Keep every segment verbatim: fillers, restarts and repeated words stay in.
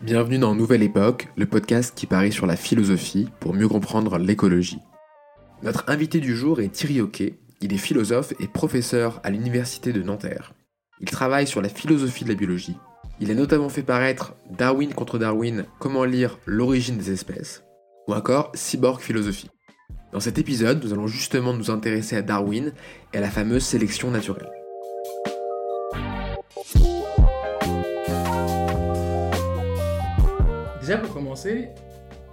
Bienvenue dans Nouvelle Époque, le podcast qui parie sur la philosophie pour mieux comprendre l'écologie. Notre invité du jour est Thierry Hoquet, il est philosophe et professeur à l'université de Nanterre. Il travaille sur la philosophie de la biologie. Il a notamment fait paraître Darwin contre Darwin, comment lire l'origine des espèces, ou encore Cyborg Philosophie. Dans cet épisode, nous allons justement nous intéresser à Darwin et à la fameuse sélection naturelle. Déjà pour commencer,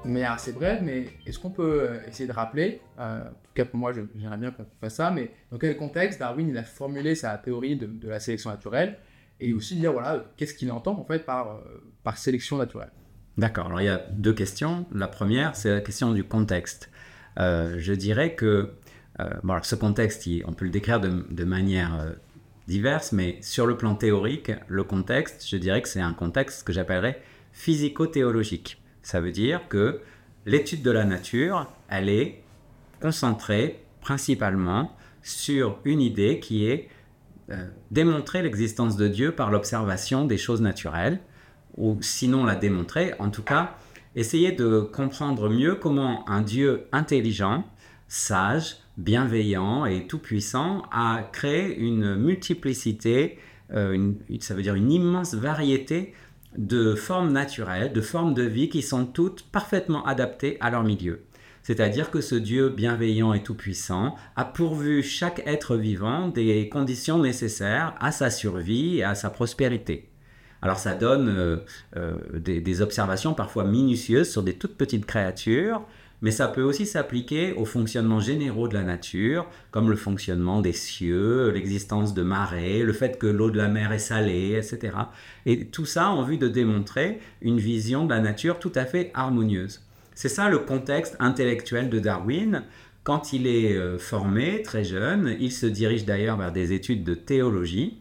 de manière assez brève, mais est-ce qu'on peut essayer de rappeler, euh, en tout cas pour moi j'aimerais bien qu'on fasse ça, mais dans quel contexte Darwin il a formulé sa théorie de, de la sélection naturelle, et aussi dire voilà qu'est-ce qu'il entend en fait par, par sélection naturelle. D'accord, alors il y a deux questions. La première, c'est la question du contexte. Euh, je dirais que euh, bon, alors, ce contexte, il, on peut le décrire de, de manière euh, diverse, mais sur le plan théorique, le contexte, je dirais que c'est un contexte que j'appellerais physico-théologique. Ça veut dire que l'étude de la nature, elle est concentrée principalement sur une idée qui est euh, démontrer l'existence de Dieu par l'observation des choses naturelles, ou sinon la démontrer, en tout cas essayer de comprendre mieux comment un Dieu intelligent, sage, bienveillant et tout-puissant a créé une multiplicité, euh, une, ça veut dire une immense variété de formes naturelles, de formes de vie qui sont toutes parfaitement adaptées à leur milieu. C'est-à-dire que ce Dieu bienveillant et tout-puissant a pourvu chaque être vivant des conditions nécessaires à sa survie et à sa prospérité. Alors ça donne euh, euh, des, des observations parfois minutieuses sur des toutes petites créatures, mais ça peut aussi s'appliquer aux fonctionnements généraux de la nature, comme le fonctionnement des cieux, l'existence de marées, le fait que l'eau de la mer est salée, et cetera. Et tout ça en vue de démontrer une vision de la nature tout à fait harmonieuse. C'est ça le contexte intellectuel de Darwin. Quand il est euh, formé, très jeune, il se dirige d'ailleurs vers des études de théologie,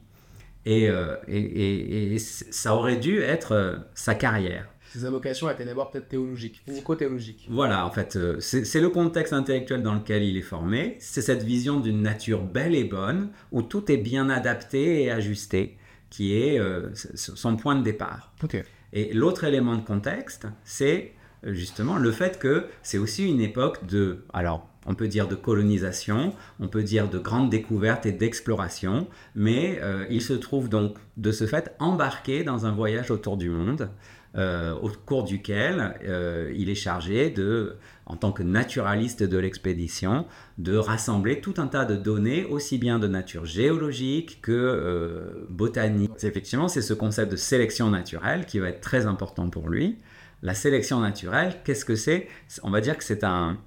Et, euh, et, et, et ça aurait dû être euh, sa carrière. Ses vocations étaient d'abord peut-être théologiques, physico-théologiques. Voilà, en fait, euh, c'est, c'est le contexte intellectuel dans lequel il est formé. C'est cette vision d'une nature belle et bonne, où tout est bien adapté et ajusté, qui est euh, son point de départ. Okay. Et l'autre élément de contexte, c'est justement le fait que c'est aussi une époque de... alors, on peut dire de colonisation, on peut dire de grandes découvertes et d'exploration, mais euh, il se trouve donc de ce fait embarqué dans un voyage autour du monde, euh, au cours duquel euh, il est chargé de, en tant que naturaliste de l'expédition, de rassembler tout un tas de données, aussi bien de nature géologique que euh, botanique. C'est, effectivement, c'est ce concept de sélection naturelle qui va être très important pour lui. La sélection naturelle, qu'est-ce que c'est ? On va dire que c'est un...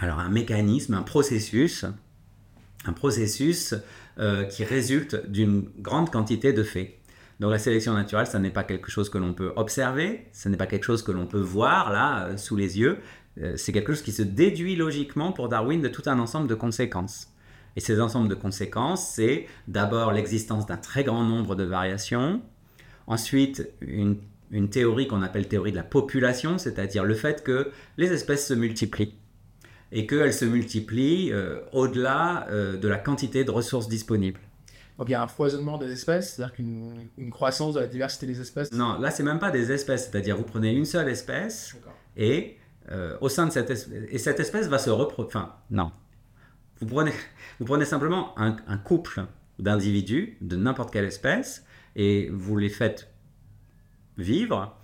Alors un mécanisme, un processus, un processus euh, qui résulte d'une grande quantité de faits. Donc la sélection naturelle, ça n'est pas quelque chose que l'on peut observer, ce n'est pas quelque chose que l'on peut voir là euh, sous les yeux, euh, c'est quelque chose qui se déduit logiquement pour Darwin de tout un ensemble de conséquences. Et ces ensembles de conséquences, c'est d'abord l'existence d'un très grand nombre de variations, ensuite une, une théorie qu'on appelle théorie de la population, c'est-à-dire le fait que les espèces se multiplient. Et qu'elles se multiplient euh, au-delà euh, de la quantité de ressources disponibles. Donc il y a un foisonnement des espèces, c'est-à-dire qu'une une croissance de la diversité des espèces. Non, là, ce n'est même pas des espèces, c'est-à-dire vous prenez une seule espèce, et, euh, au sein de cette espèce, et cette espèce va se reproduire. Enfin, non. Vous prenez, vous prenez simplement un, un couple d'individus de n'importe quelle espèce, et vous les faites vivre.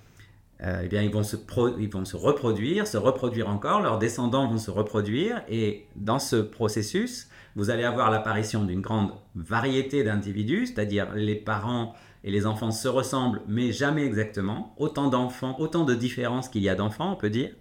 Euh, eh bien, ils vont, se pro- ils vont se reproduire, se reproduire encore, leurs descendants vont se reproduire, et dans ce processus, vous allez avoir l'apparition d'une grande variété d'individus, c'est-à-dire les parents et les enfants se ressemblent, mais jamais exactement, autant d'enfants, autant de différences qu'il y a d'enfants, on peut dire.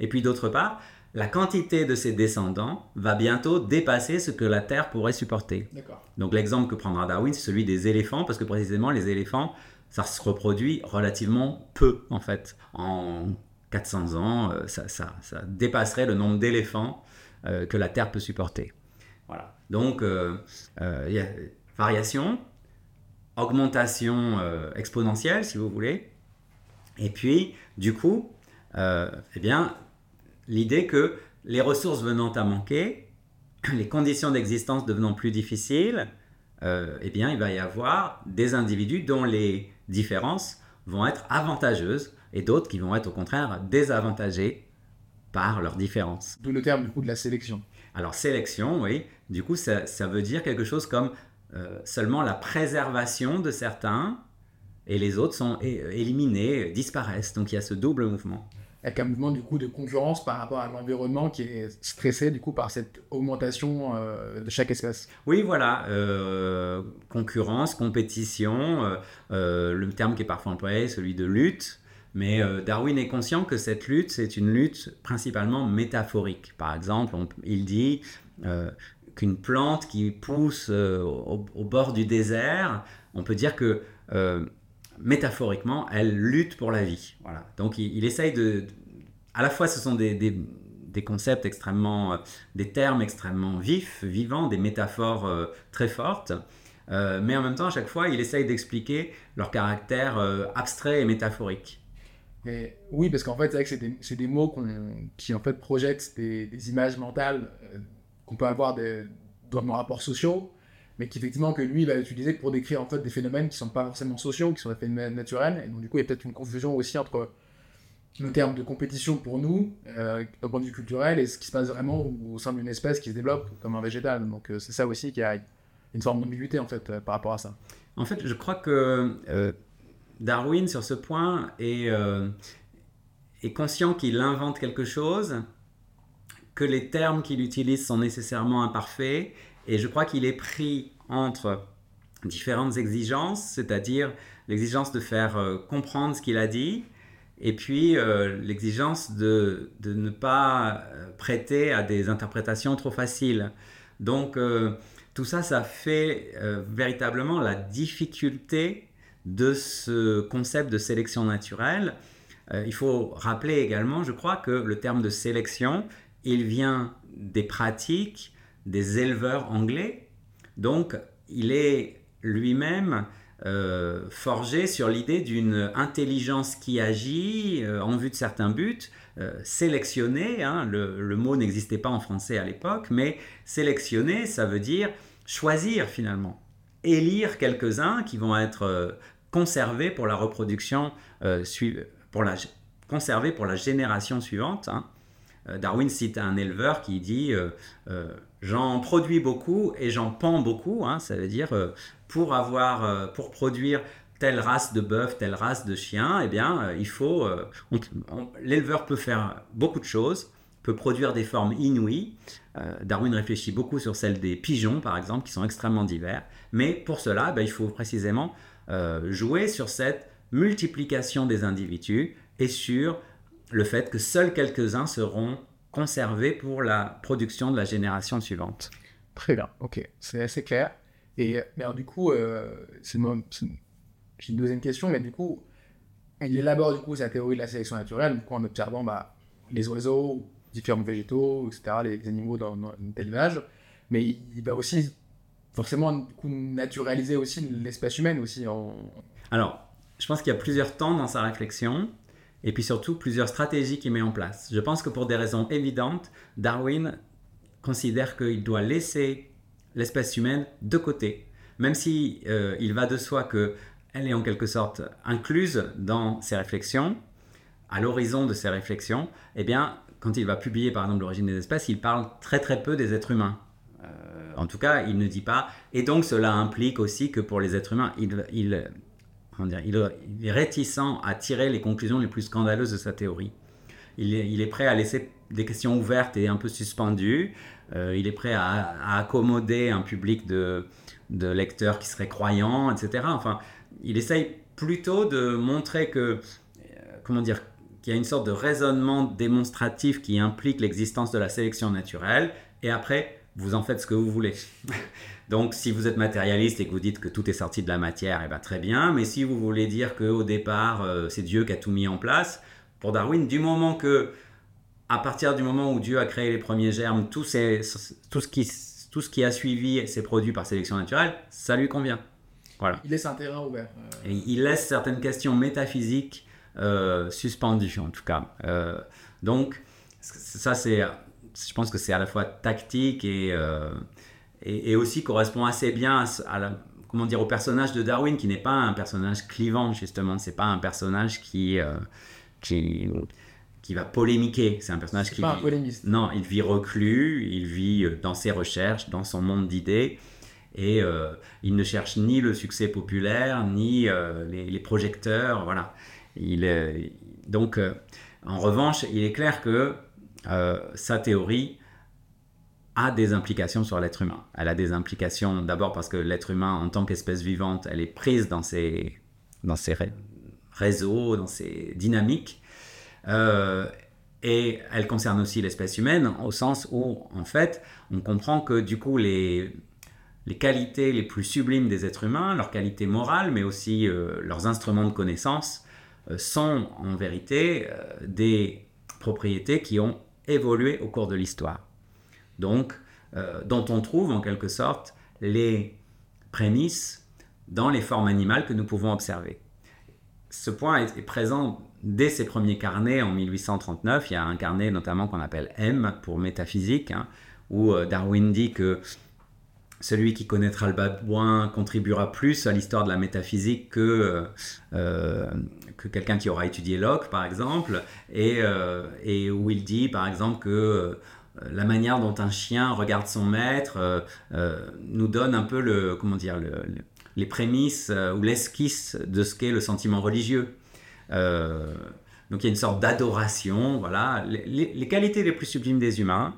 Et puis d'autre part, la quantité de ces descendants va bientôt dépasser ce que la Terre pourrait supporter. D'accord. Donc l'exemple que prendra Darwin, c'est celui des éléphants, parce que précisément les éléphants, ça se reproduit relativement peu, en fait. En quatre cents ans, ça, ça, ça dépasserait le nombre d'éléphants euh, que la Terre peut supporter. Voilà. Donc, euh, euh, y a variation, augmentation euh, exponentielle, si vous voulez. Et puis, du coup, euh, eh bien, l'idée que les ressources venant à manquer, les conditions d'existence devenant plus difficiles, euh, eh bien, il va y avoir des individus dont les différences vont être avantageuses et d'autres qui vont être au contraire désavantagées par leurs différences. D'où le terme du coup de la sélection. Alors sélection, oui, du coup ça, ça veut dire quelque chose comme euh, seulement la préservation de certains et les autres sont é- éliminés, disparaissent. Donc il y a ce double mouvement. Avec un mouvement du coup de concurrence par rapport à l'environnement qui est stressé du coup par cette augmentation euh, de chaque espèce. Oui, voilà, euh, concurrence, compétition, euh, euh, le terme qui est parfois employé, celui de lutte. Mais euh, Darwin est conscient que cette lutte, c'est une lutte principalement métaphorique. Par exemple, on, il dit euh, qu'une plante qui pousse euh, au, au bord du désert, on peut dire que euh, métaphoriquement, elle lutte pour la vie. Voilà. Donc il, il essaye de, de... À la fois, ce sont des, des, des concepts extrêmement... Euh, des termes extrêmement vifs, vivants, des métaphores euh, très fortes. Euh, mais en même temps, à chaque fois, il essaye d'expliquer leur caractère euh, abstrait et métaphorique. Et oui, parce qu'en fait, c'est vrai que c'est des, c'est des mots qu'on, qui en fait projettent des, des images mentales euh, qu'on peut avoir des, dans nos rapports sociaux, mais qu'effectivement que lui va utiliser pour décrire en fait des phénomènes qui ne sont pas forcément sociaux, qui sont des phénomènes naturels. Et donc du coup, il y a peut-être une confusion aussi entre le terme de compétition pour nous, euh, d'un point de vue culturel, et ce qui se passe vraiment au, au sein d'une espèce qui se développe comme un végétal. Donc euh, c'est ça aussi qui a une forme d'ambiguïté en fait euh, par rapport à ça. En fait, je crois que euh... Darwin, sur ce point, est, euh, est conscient qu'il invente quelque chose, que les termes qu'il utilise sont nécessairement imparfaits, et je crois qu'il est pris entre différentes exigences, c'est-à-dire l'exigence de faire euh, comprendre ce qu'il a dit, et puis euh, l'exigence de, de ne pas prêter à des interprétations trop faciles. Donc euh, tout ça, ça fait euh, véritablement la difficulté de ce concept de sélection naturelle. Euh, il faut rappeler également, je crois, que le terme de sélection, il vient des pratiques des éleveurs anglais. Donc, il est lui-même euh, forgé sur l'idée d'une intelligence qui agit euh, en vue de certains buts, euh, sélectionner, hein, le, le mot n'existait pas en français à l'époque, mais sélectionner, ça veut dire choisir finalement. Élire quelques-uns qui vont être euh, conservés pour la reproduction, euh, su- pour la, conservés pour la génération suivante. Hein. Euh, Darwin cite un éleveur qui dit euh, euh, « j'en produis beaucoup et j'en pends beaucoup hein, », ça veut dire euh, pour, avoir, euh, pour produire telle race de bœuf, telle race de chien, eh bien, euh, il faut, euh, on, on, l'éleveur peut faire beaucoup de choses, peut produire des formes inouïes. Euh, Darwin réfléchit beaucoup sur celles des pigeons, par exemple, qui sont extrêmement divers. Mais pour cela, ben, il faut précisément euh, jouer sur cette multiplication des individus et sur le fait que seuls quelques-uns seront conservés pour la production de la génération suivante. Très bien, ok, c'est assez clair. Et mais alors, du coup, euh, c'est moi, c'est... j'ai une deuxième question, mais du coup, il élabore du coup sa théorie de la sélection naturelle, donc, en observant bah, les oiseaux, différents végétaux, et cetera, les animaux dans, dans l'élevage, mais il va aussi forcément du coup, naturaliser aussi l'espèce humaine aussi. En... Alors, je pense qu'il y a plusieurs temps dans sa réflexion, et puis surtout plusieurs stratégies qu'il met en place. Je pense que pour des raisons évidentes, Darwin considère qu'il doit laisser l'espèce humaine de côté, même si euh, il va de soi que elle est en quelque sorte incluse dans ses réflexions, à l'horizon de ses réflexions, eh bien quand il va publier, par exemple, L'Origine des espèces, il parle très très peu des êtres humains. Euh, en tout cas, il ne dit pas... Et donc, cela implique aussi que pour les êtres humains, il, il, comment dire, il, il est réticent à tirer les conclusions les plus scandaleuses de sa théorie. Il est, il est prêt à laisser des questions ouvertes et un peu suspendues. Euh, il est prêt à, à accommoder un public de, de lecteurs qui seraient croyants, et cetera. Enfin, il essaye plutôt de montrer que... Euh, comment dire qu'il y a une sorte de raisonnement démonstratif qui implique l'existence de la sélection naturelle, et après, vous en faites ce que vous voulez. Donc, si vous êtes matérialiste et que vous dites que tout est sorti de la matière, eh ben, très bien, mais si vous voulez dire qu'au départ, euh, c'est Dieu qui a tout mis en place, pour Darwin, du moment que, à partir du moment où Dieu a créé les premiers germes, tout, ces, tout, ce, qui, tout ce qui a suivi s'est produit par sélection naturelle, ça lui convient. Voilà. Il laisse un terrain ouvert. Euh... Et il laisse certaines questions métaphysiques Euh, suspendu en tout cas euh, donc ça c'est, je pense que c'est à la fois tactique et, euh, et, et aussi correspond assez bien à, à la, comment dire, au personnage de Darwin, qui n'est pas un personnage clivant, justement. C'est pas un personnage qui... Euh, qui... qui va polémiquer, c'est un personnage c'est qui... pas un polémiste. Non, il vit reclus, il vit dans ses recherches, dans son monde d'idées, et euh, il ne cherche ni le succès populaire, ni euh, les, les projecteurs, voilà. Il, euh, donc, euh, en revanche, il est clair que euh, sa théorie a des implications sur l'être humain. Elle a des implications, d'abord parce que l'être humain, en tant qu'espèce vivante, elle est prise dans ses, dans ses ré- réseaux, dans ses dynamiques, Euh, et elle concerne aussi l'espèce humaine au sens où, en fait, on comprend que du coup les, les qualités les plus sublimes des êtres humains, leurs qualités morales, mais aussi euh, leurs instruments de connaissance, euh, sont en vérité euh, des propriétés qui ont évolué au cours de l'histoire, donc euh, dont on trouve en quelque sorte les prémices dans les formes animales que nous pouvons observer. Ce point est, est présent dès ses premiers carnets en dix-huit cent trente-neuf. Il y a un carnet notamment qu'on appelle M pour métaphysique, hein, où Darwin dit que celui qui connaîtra le babouin contribuera plus à l'histoire de la métaphysique que, euh, que quelqu'un qui aura étudié Locke, par exemple, et, euh, et où il dit, par exemple, que euh, la manière dont un chien regarde son maître euh, euh, nous donne un peu le, comment dire, le, le, les prémices euh, ou l'esquisse de ce qu'est le sentiment religieux. Euh, donc il y a une sorte d'adoration, voilà, les, les, les qualités les plus sublimes des humains,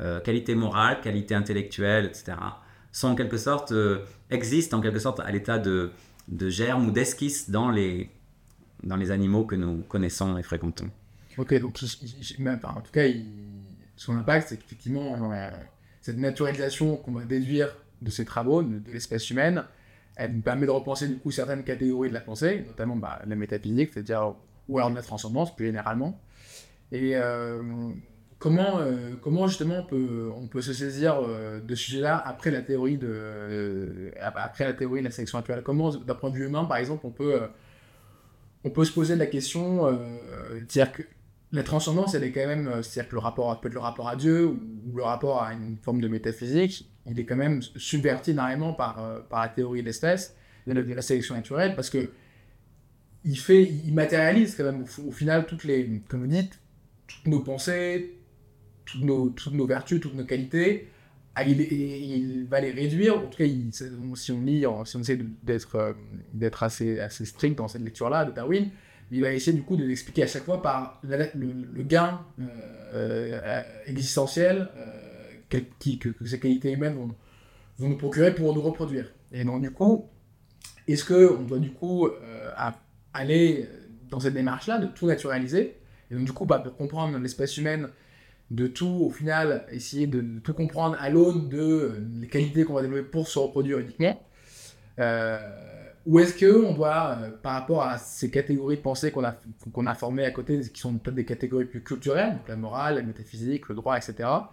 euh, qualité morale, qualité intellectuelle, et cetera, sont en quelque sorte, euh, existent en quelque sorte à l'état de, de germe ou d'esquisse dans les, dans les animaux que nous connaissons et fréquentons. Ok, donc je, je, je, enfin, en tout cas, il, son impact, c'est qu'effectivement, euh, cette naturalisation qu'on va déduire de ces travaux, de, de l'espèce humaine, elle nous permet de repenser du coup certaines catégories de la pensée, notamment bah, la métaphysique, c'est-à-dire ou alors la transcendance plus généralement. Et euh, comment, euh, comment justement on peut, on peut se saisir euh, de ce sujet-là après la théorie de euh, après la théorie de la sélection naturelle? Comment, d'un point de vue humain, par exemple, on peut euh, on peut se poser la question, euh, dire que la transcendance, elle est quand même, c'est-à-dire que le rapport, peut-être le rapport à Dieu ou, ou le rapport à une forme de métaphysique, il est quand même subverti énormément par, euh, par la théorie de l'espèce, de la, de la sélection naturelle, parce que il, fait, il matérialise quand même au, au final toutes les, comme vous dites, toutes nos pensées, toutes nos, toutes nos vertus, toutes nos qualités, il, il va les réduire, en tout cas il, si on lit, si on essaie d'être, d'être assez, assez strict dans cette lecture-là de Darwin, il va essayer du coup de l'expliquer à chaque fois par la, le, le gain euh, euh, existentiel euh, Que, que, que ces qualités humaines vont, vont nous procurer pour nous reproduire. Et donc du coup, est-ce qu'on doit du coup euh, à, aller dans cette démarche-là, de tout naturaliser, et donc du coup, bah, pour comprendre l'espèce humaine, de tout, au final, essayer de, de tout comprendre à l'aune de euh, les qualités qu'on va développer pour se reproduire uniquement, euh, ou est-ce qu'on doit, euh, par rapport à ces catégories de pensée qu'on a, qu'on a formées à côté, qui sont peut-être des catégories plus culturelles, donc la morale, la métaphysique, le droit, et cetera,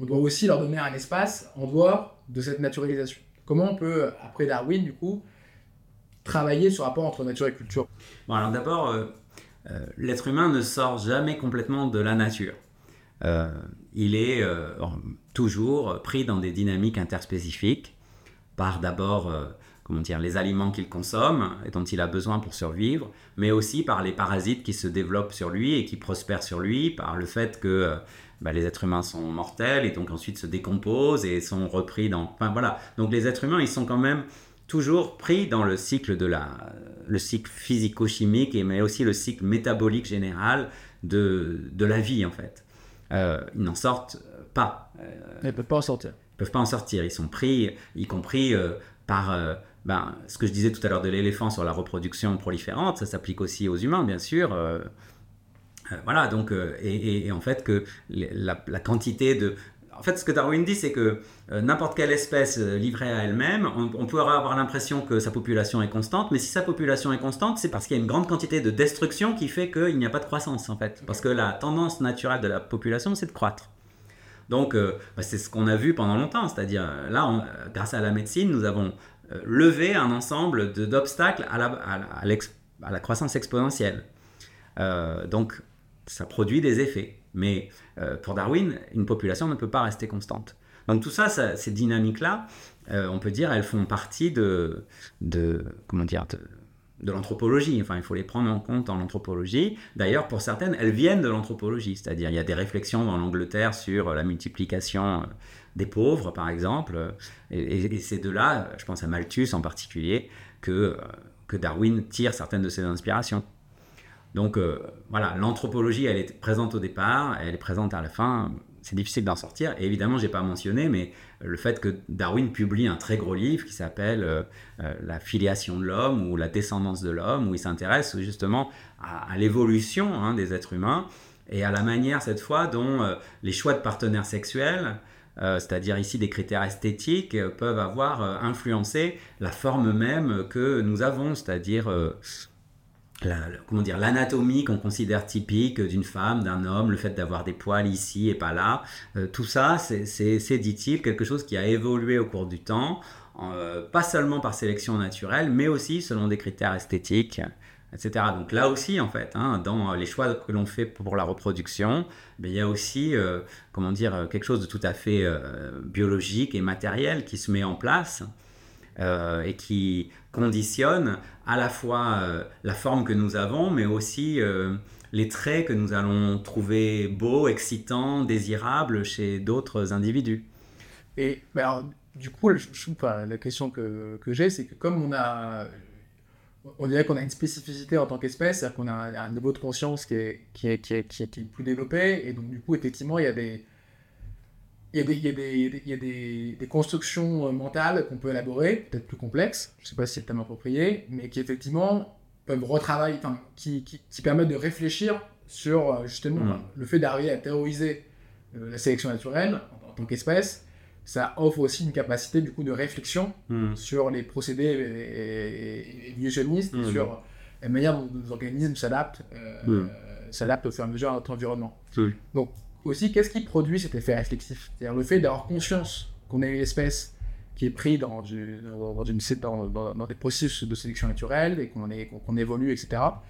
on doit aussi leur donner un espace en dehors de cette naturalisation. Comment on peut, après Darwin, du coup, travailler sur le rapport entre nature et culture? Bon, alors d'abord, euh, euh, l'être humain ne sort jamais complètement de la nature. Euh, il est euh, toujours pris dans des dynamiques interspécifiques, par d'abord euh, comment dire, les aliments qu'il consomme et dont il a besoin pour survivre, mais aussi par les parasites qui se développent sur lui et qui prospèrent sur lui, par le fait que... Euh, Bah, les êtres humains sont mortels et donc ensuite se décomposent et sont repris dans... Enfin, voilà. Donc les êtres humains, ils sont quand même toujours pris dans le cycle, de la... le cycle physico-chimique, mais aussi le cycle métabolique général de, de la vie, en fait. Euh, ils n'en sortent pas. Euh... Ils ne peuvent pas en sortir. Ils ne peuvent pas en sortir. Ils sont pris, y compris euh, par... Euh, ben, ce que je disais tout à l'heure de l'éléphant sur la reproduction proliférante, ça s'applique aussi aux humains, bien sûr. Euh... Voilà, donc, euh, et, et, et en fait, que la, la quantité de... En fait, ce que Darwin dit, c'est que euh, n'importe quelle espèce euh, livrée à elle-même, on, on peut avoir l'impression que sa population est constante, mais si sa population est constante, c'est parce qu'il y a une grande quantité de destruction qui fait qu'il n'y a pas de croissance, en fait. Parce que la tendance naturelle de la population, c'est de croître. Donc, euh, bah, c'est ce qu'on a vu pendant longtemps, c'est-à-dire, là, on, grâce à la médecine, nous avons euh, levé un ensemble de, d'obstacles à la, à, la, à, à la croissance exponentielle. Euh, donc, ça produit des effets. Mais euh, pour Darwin, une population ne peut pas rester constante. Donc tout ça, ça ces dynamiques-là, euh, on peut dire, elles font partie de, de comment dire, de, de l'anthropologie. Enfin, il faut les prendre en compte dans l'anthropologie. D'ailleurs, pour certaines, elles viennent de l'anthropologie. C'est-à-dire, il y a des réflexions dans l'Angleterre sur la multiplication des pauvres, par exemple. Et, et, et c'est de là, je pense à Malthus en particulier, que, que Darwin tire certaines de ses inspirations. Donc, euh, voilà, l'anthropologie, elle est présente au départ, elle est présente à la fin. C'est difficile d'en sortir. Et évidemment, je n'ai pas mentionné, mais le fait que Darwin publie un très gros livre qui s'appelle euh, « La filiation de l'homme » ou « La descendance de l'homme », où il s'intéresse justement à, à l'évolution hein, des êtres humains et à la manière, cette fois, dont euh, les choix de partenaires sexuels, euh, c'est-à-dire ici des critères esthétiques, euh, peuvent avoir euh, influencé la forme même que nous avons, c'est-à-dire... Euh, La, comment dire, l'anatomie qu'on considère typique d'une femme, d'un homme, le fait d'avoir des poils ici et pas là, euh, tout ça, c'est, c'est, c'est, dit-il, quelque chose qui a évolué au cours du temps, euh, pas seulement par sélection naturelle, mais aussi selon des critères esthétiques, et cetera. Donc là aussi, en fait, hein, dans les choix que l'on fait pour la reproduction, mais il y a aussi, euh, comment dire, quelque chose de tout à fait euh, biologique et matériel qui se met en place. Euh, et qui conditionne à la fois euh, la forme que nous avons, mais aussi euh, les traits que nous allons trouver beaux, excitants, désirables chez d'autres individus. Et bah alors, du coup, je, je, enfin, la question que, que j'ai, c'est que comme on a, on dirait qu'on a une spécificité en tant qu'espèce, c'est-à-dire qu'on a un, un niveau de conscience qui est, qui est, qui est, qui est, qui est plus développé, et donc du coup, effectivement, il y a des... Il y a des, il y a des, il y a des, des constructions mentales qu'on peut élaborer, peut-être plus complexes, je ne sais pas si c'est le terme approprié, mais qui effectivement peuvent retravailler, enfin, qui, qui, qui permettent de réfléchir sur justement mmh. le fait d'arriver à théoriser euh, la sélection naturelle en, en tant qu'espèce. Ça offre aussi une capacité du coup de réflexion mmh. sur les procédés évolutionnistes, mmh. sur la manière dont nos organismes s'adaptent, euh, mmh. s'adaptent au fur et à mesure à notre environnement. Mmh. Donc, aussi, qu'est-ce qui produit cet effet réflexif ? C'est-à-dire le fait d'avoir conscience qu'on est une espèce qui est prise dans, du, dans, une, dans, dans, dans des processus de sélection naturelle et qu'on, est, qu'on, qu'on évolue, et cetera.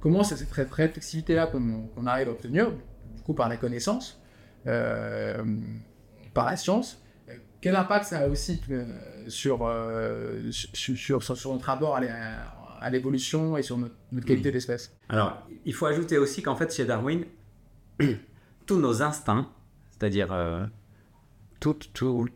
Comment c'est cette réflexivité-là qu'on, qu'on arrive à obtenir, du coup par la connaissance, euh, par la science ? Quel impact ça a aussi euh, sur, euh, sur, sur, sur, sur notre rapport à, à, à l'évolution et sur notre, notre qualité oui. d'espèce ? Alors, il faut ajouter aussi qu'en fait, chez Darwin, tous nos instincts, c'est-à-dire euh, toutes, tout,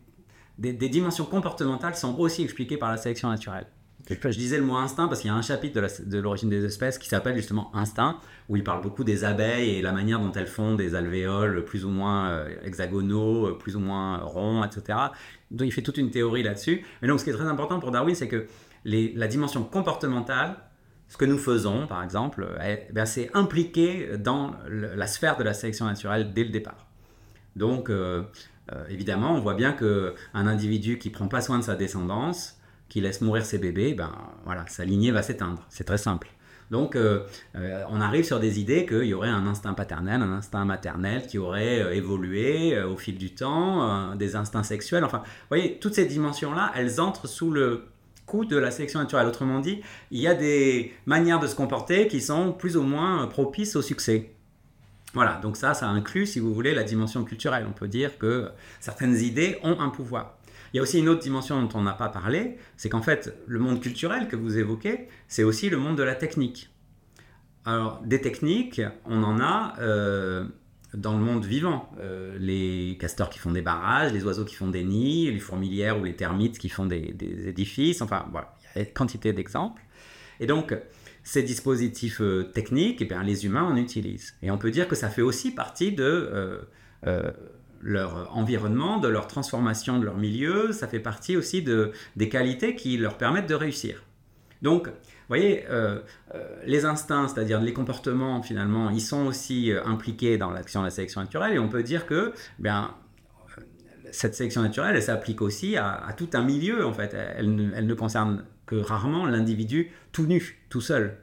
des, des dimensions comportementales sont aussi expliquées par la sélection naturelle. Je disais le mot instinct parce qu'il y a un chapitre de, la, de l'origine des espèces qui s'appelle justement Instinct, où il parle beaucoup des abeilles et la manière dont elles font des alvéoles plus ou moins hexagonaux, plus ou moins ronds, et cetera. Donc il fait toute une théorie là-dessus. Mais donc ce qui est très important pour Darwin, c'est que les, la dimension comportementale, ce que nous faisons, par exemple, eh bien, c'est impliqué dans le, la sphère de la sélection naturelle dès le départ. Donc, euh, euh, évidemment, on voit bien qu'un individu qui ne prend pas soin de sa descendance, qui laisse mourir ses bébés, ben, voilà, sa lignée va s'éteindre. C'est très simple. Donc, euh, euh, on arrive sur des idées qu'il y aurait un instinct paternel, un instinct maternel qui aurait euh, évolué euh, au fil du temps, euh, des instincts sexuels. Enfin, vous voyez, toutes ces dimensions-là, elles entrent sous le... coût de la sélection naturelle. Autrement dit, il y a des manières de se comporter qui sont plus ou moins propices au succès. Voilà, donc ça, ça inclut, si vous voulez, la dimension culturelle. On peut dire que certaines idées ont un pouvoir. Il y a aussi une autre dimension dont on n'a pas parlé, c'est qu'en fait, le monde culturel que vous évoquez, c'est aussi le monde de la technique. Alors, des techniques, on en a... Euh, dans le monde vivant, euh, les castors qui font des barrages, les oiseaux qui font des nids, les fourmilières ou les termites qui font des, des édifices, enfin voilà, il y a une quantité d'exemples. Et donc, ces dispositifs euh, techniques, eh bien, les humains en utilisent. Et on peut dire que ça fait aussi partie de euh, euh, leur environnement, de leur transformation, de leur milieu, ça fait partie aussi de, des qualités qui leur permettent de réussir. Donc, vous voyez, euh, euh, les instincts, c'est-à-dire les comportements, finalement, ils sont aussi euh, impliqués dans l'action de la sélection naturelle. Et on peut dire que bien, cette sélection naturelle, elle s'applique aussi à, à tout un milieu, en fait. Elle ne, elle ne concerne que rarement l'individu tout nu, tout seul.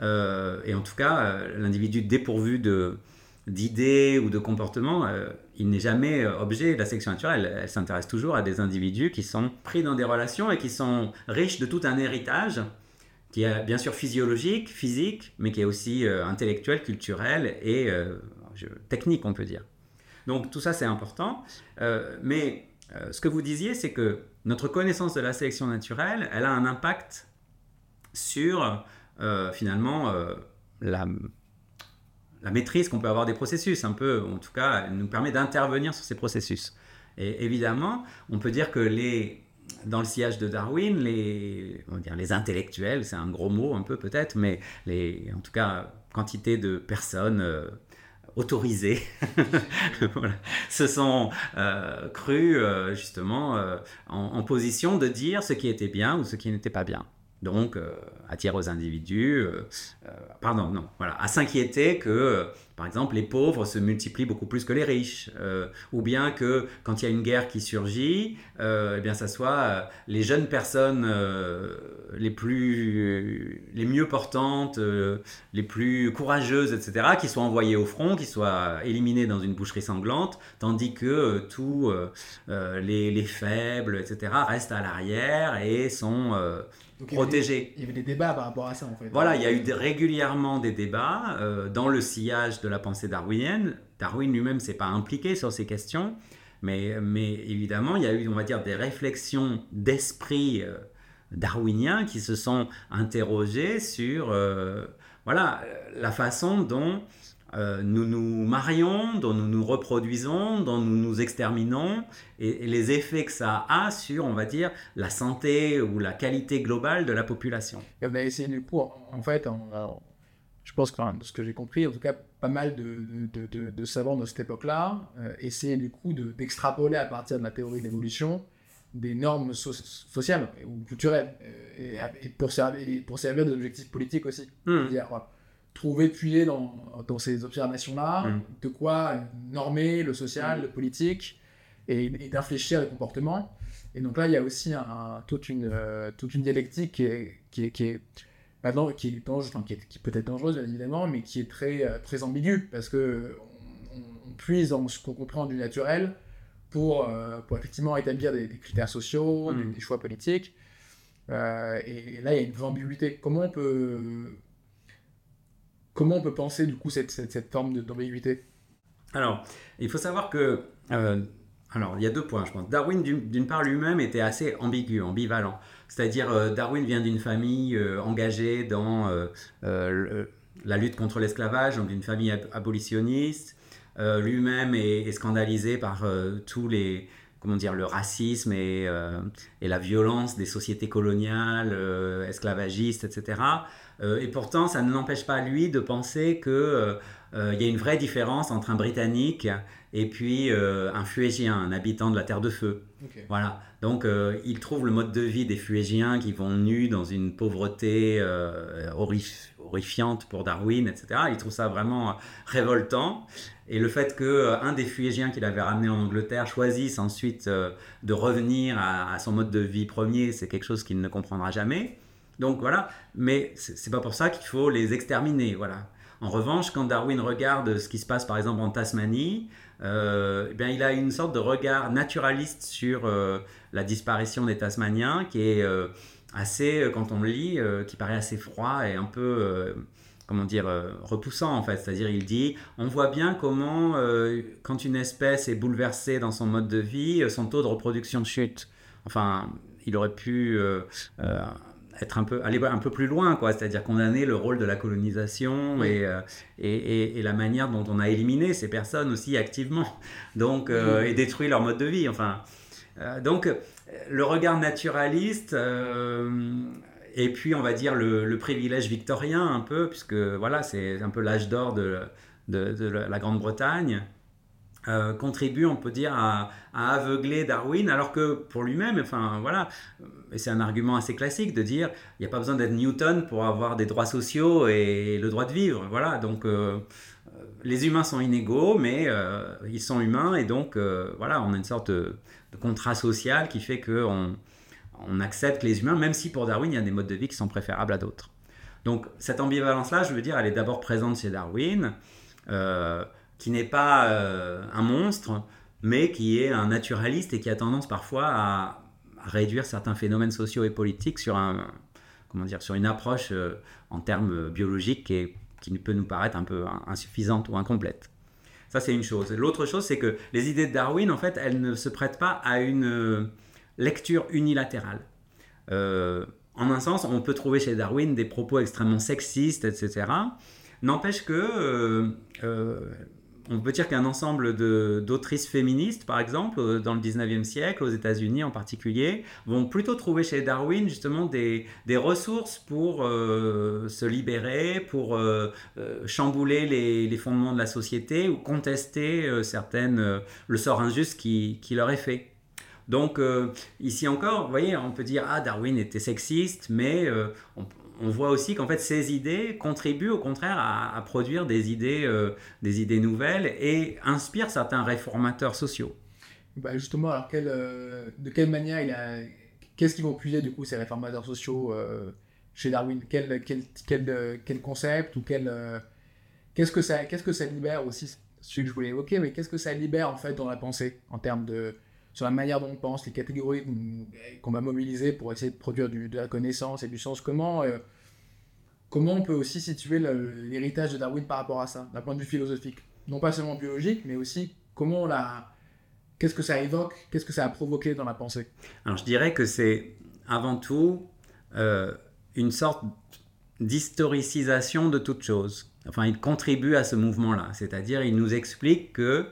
Euh, et en tout cas, euh, l'individu dépourvu de, d'idées ou de comportements, euh, il n'est jamais objet de la sélection naturelle. Elle, elle s'intéresse toujours à des individus qui sont pris dans des relations et qui sont riches de tout un héritage qui est bien sûr physiologique, physique, mais qui est aussi euh, intellectuel, culturel et euh, technique, on peut dire. Donc tout ça, c'est important. Euh, mais euh, ce que vous disiez, c'est que notre connaissance de la sélection naturelle, elle a un impact sur, euh, finalement, euh, la, la maîtrise qu'on peut avoir des processus, un peu, en tout cas, elle nous permet d'intervenir sur ces processus. Et évidemment, on peut dire que les, dans le sillage de Darwin, les, on va dire les intellectuels, c'est un gros mot un peu peut-être, mais les, en tout cas, quantité de personnes euh, autorisées voilà, se sont euh, crues euh, justement euh, en, en position de dire ce qui était bien ou ce qui n'était pas bien. Donc, euh, à dire aux individus, euh, euh, pardon, non, voilà, à s'inquiéter que, euh, par exemple, les pauvres se multiplient beaucoup plus que les riches, euh, ou bien que quand il y a une guerre qui surgit, euh, eh bien, ça soit euh, les jeunes personnes euh, les plus, euh, les mieux portantes, euh, les plus courageuses, et cetera, qui soient envoyées au front, qui soient éliminées dans une boucherie sanglante, tandis que euh, tous euh, euh, les, les faibles, et cetera, restent à l'arrière et sont euh, Donc, protégés. Il y avait des débats par rapport à ça, en fait. Voilà, il y a eu de, régulièrement des débats euh, dans le sillage de la pensée darwinienne. Darwin lui-même ne s'est pas impliqué sur ces questions, mais, mais évidemment, il y a eu, on va dire, des réflexions d'esprit euh, darwinien qui se sont interrogées sur euh, voilà, la façon dont euh, nous nous marions, dont nous nous reproduisons, dont nous nous exterminons, et, et les effets que ça a sur, on va dire, la santé ou la qualité globale de la population. Et on a essayé du coup, en fait, on a... Je pense que, enfin, de ce que j'ai compris, en tout cas, pas mal de, de, de, de savants de cette époque-là euh, essayaient du coup de, d'extrapoler à partir de la théorie de l'évolution des normes so- sociales ou culturelles euh, et, et, pour servir, et pour servir des objectifs politiques aussi. Mmh. C'est-à-dire euh, trouver, puiser dans, dans ces observations-là mmh. de quoi normer le social, mmh. le politique et, et d'infléchir les comportements. Et donc là, il y a aussi un, un, toute, une, euh, toute une dialectique qui est... Qui est, qui est Maintenant, qui est, dangereuse, enfin, qui, est, qui est peut-être dangereuse, évidemment, mais qui est très, très ambiguë, parce que on, on puise dans ce qu'on comprend du naturel pour, euh, pour effectivement établir des, des critères sociaux, mmh. des, des choix politiques. Euh, et, et là, il y a une vraie ambiguïté. Comment on peut, comment on peut penser, du coup, cette, cette, cette forme d'ambiguïté ? Alors, il faut savoir que... Euh, alors, il y a deux points, je pense. Darwin, d'une part, lui-même, était assez ambigu, ambivalent. C'est-à-dire, euh, Darwin vient d'une famille euh, engagée dans euh, euh, la lutte contre l'esclavage, donc d'une famille ab- abolitionniste. Euh, lui-même est, est scandalisé par euh, tous les, comment dire, le racisme et, euh, et la violence des sociétés coloniales, euh, esclavagistes, et cetera. Euh, et pourtant, ça ne l'empêche pas, lui, de penser qu'il euh, euh, y a une vraie différence entre un Britannique et puis euh, un Fuégien, un habitant de la Terre de Feu. Okay. Voilà. Donc, euh, il trouve le mode de vie des Fuégiens qui vont nus dans une pauvreté euh, horrif- horrifiante pour Darwin, et cetera. Il trouve ça vraiment révoltant. Et le fait qu'un euh, des Fuégiens qu'il avait ramené en Angleterre choisisse ensuite euh, de revenir à, à son mode de vie premier, c'est quelque chose qu'il ne comprendra jamais. Donc, voilà. Mais c'est pas pour ça qu'il faut les exterminer, voilà. En revanche, quand Darwin regarde ce qui se passe, par exemple, en Tasmanie, euh, eh bien, il a une sorte de regard naturaliste sur euh, la disparition des Tasmaniens qui est euh, assez, quand on le lit, euh, qui paraît assez froid et un peu, euh, comment dire, euh, repoussant, en fait. C'est-à-dire, il dit, on voit bien comment, euh, quand une espèce est bouleversée dans son mode de vie, son taux de reproduction chute. Enfin, il aurait pu... Euh, euh, Être un peu, aller un peu plus loin, quoi. C'est-à-dire condamner le rôle de la colonisation et, euh, et, et, et la manière dont on a éliminé ces personnes aussi activement, donc, euh, et détruit leur mode de vie. Enfin, euh, donc, le regard naturaliste euh, et puis, on va dire, le, le privilège victorien un peu, puisque voilà, c'est un peu l'âge d'or de, de, de la Grande-Bretagne. Euh, contribue, on peut dire, à, à aveugler Darwin, alors que pour lui-même, enfin voilà, et c'est un argument assez classique de dire, il n'y a pas besoin d'être Newton pour avoir des droits sociaux et le droit de vivre, voilà, donc euh, les humains sont inégaux, mais euh, ils sont humains, et donc euh, voilà, on a une sorte de, de contrat social qui fait qu'on on accepte les humains, même si pour Darwin, il y a des modes de vie qui sont préférables à d'autres. Donc cette ambivalence-là, je veux dire, elle est d'abord présente chez Darwin, euh, qui n'est pas euh, un monstre, mais qui est un naturaliste et qui a tendance parfois à, à réduire certains phénomènes sociaux et politiques sur, un, comment dire, sur une approche euh, en termes biologiques et, qui peut nous paraître un peu insuffisante ou incomplète. Ça, c'est une chose. L'autre chose, c'est que les idées de Darwin, en fait, elles ne se prêtent pas à une lecture unilatérale. Euh, en un sens, on peut trouver chez Darwin des propos extrêmement sexistes, et cetera. N'empêche que... Euh, euh, on peut dire qu'un ensemble de, d'autrices féministes, par exemple, dans le dix-neuvième siècle, aux États-Unis en particulier, vont plutôt trouver chez Darwin justement des, des ressources pour euh, se libérer, pour euh, euh, chambouler les, les fondements de la société ou contester euh, certaines, euh, le sort injuste qui, qui leur est fait. Donc euh, ici encore, vous voyez, on peut dire « Ah, Darwin était sexiste », mais euh, on peut... On voit aussi qu'en fait, ces idées contribuent au contraire à, à produire des idées, euh, des idées nouvelles et inspirent certains réformateurs sociaux. Bah justement, alors quelle, euh, de quelle manière il a, qu'est-ce qu'ils vont puiser du coup ces réformateurs sociaux euh, chez Darwin ? Quel, quel, quel, euh, quel concept ou quel, euh, qu'est-ce que ça, qu'est-ce que ça libère aussi ? C'est celui que je voulais évoquer, mais qu'est-ce que ça libère en fait dans la pensée en termes de sur la manière dont on pense, les catégories qu'on va mobiliser pour essayer de produire du, de la connaissance et du sens, comment, euh, comment on peut aussi situer le, l'héritage de Darwin par rapport à ça, d'un point de vue philosophique, non pas seulement biologique, mais aussi comment on la, qu'est-ce que ça évoque, qu'est-ce que ça a provoqué dans la pensée. Alors je dirais que c'est avant tout euh, une sorte d'historicisation de toute chose. Enfin, il contribue à ce mouvement-là, c'est-à-dire il nous explique que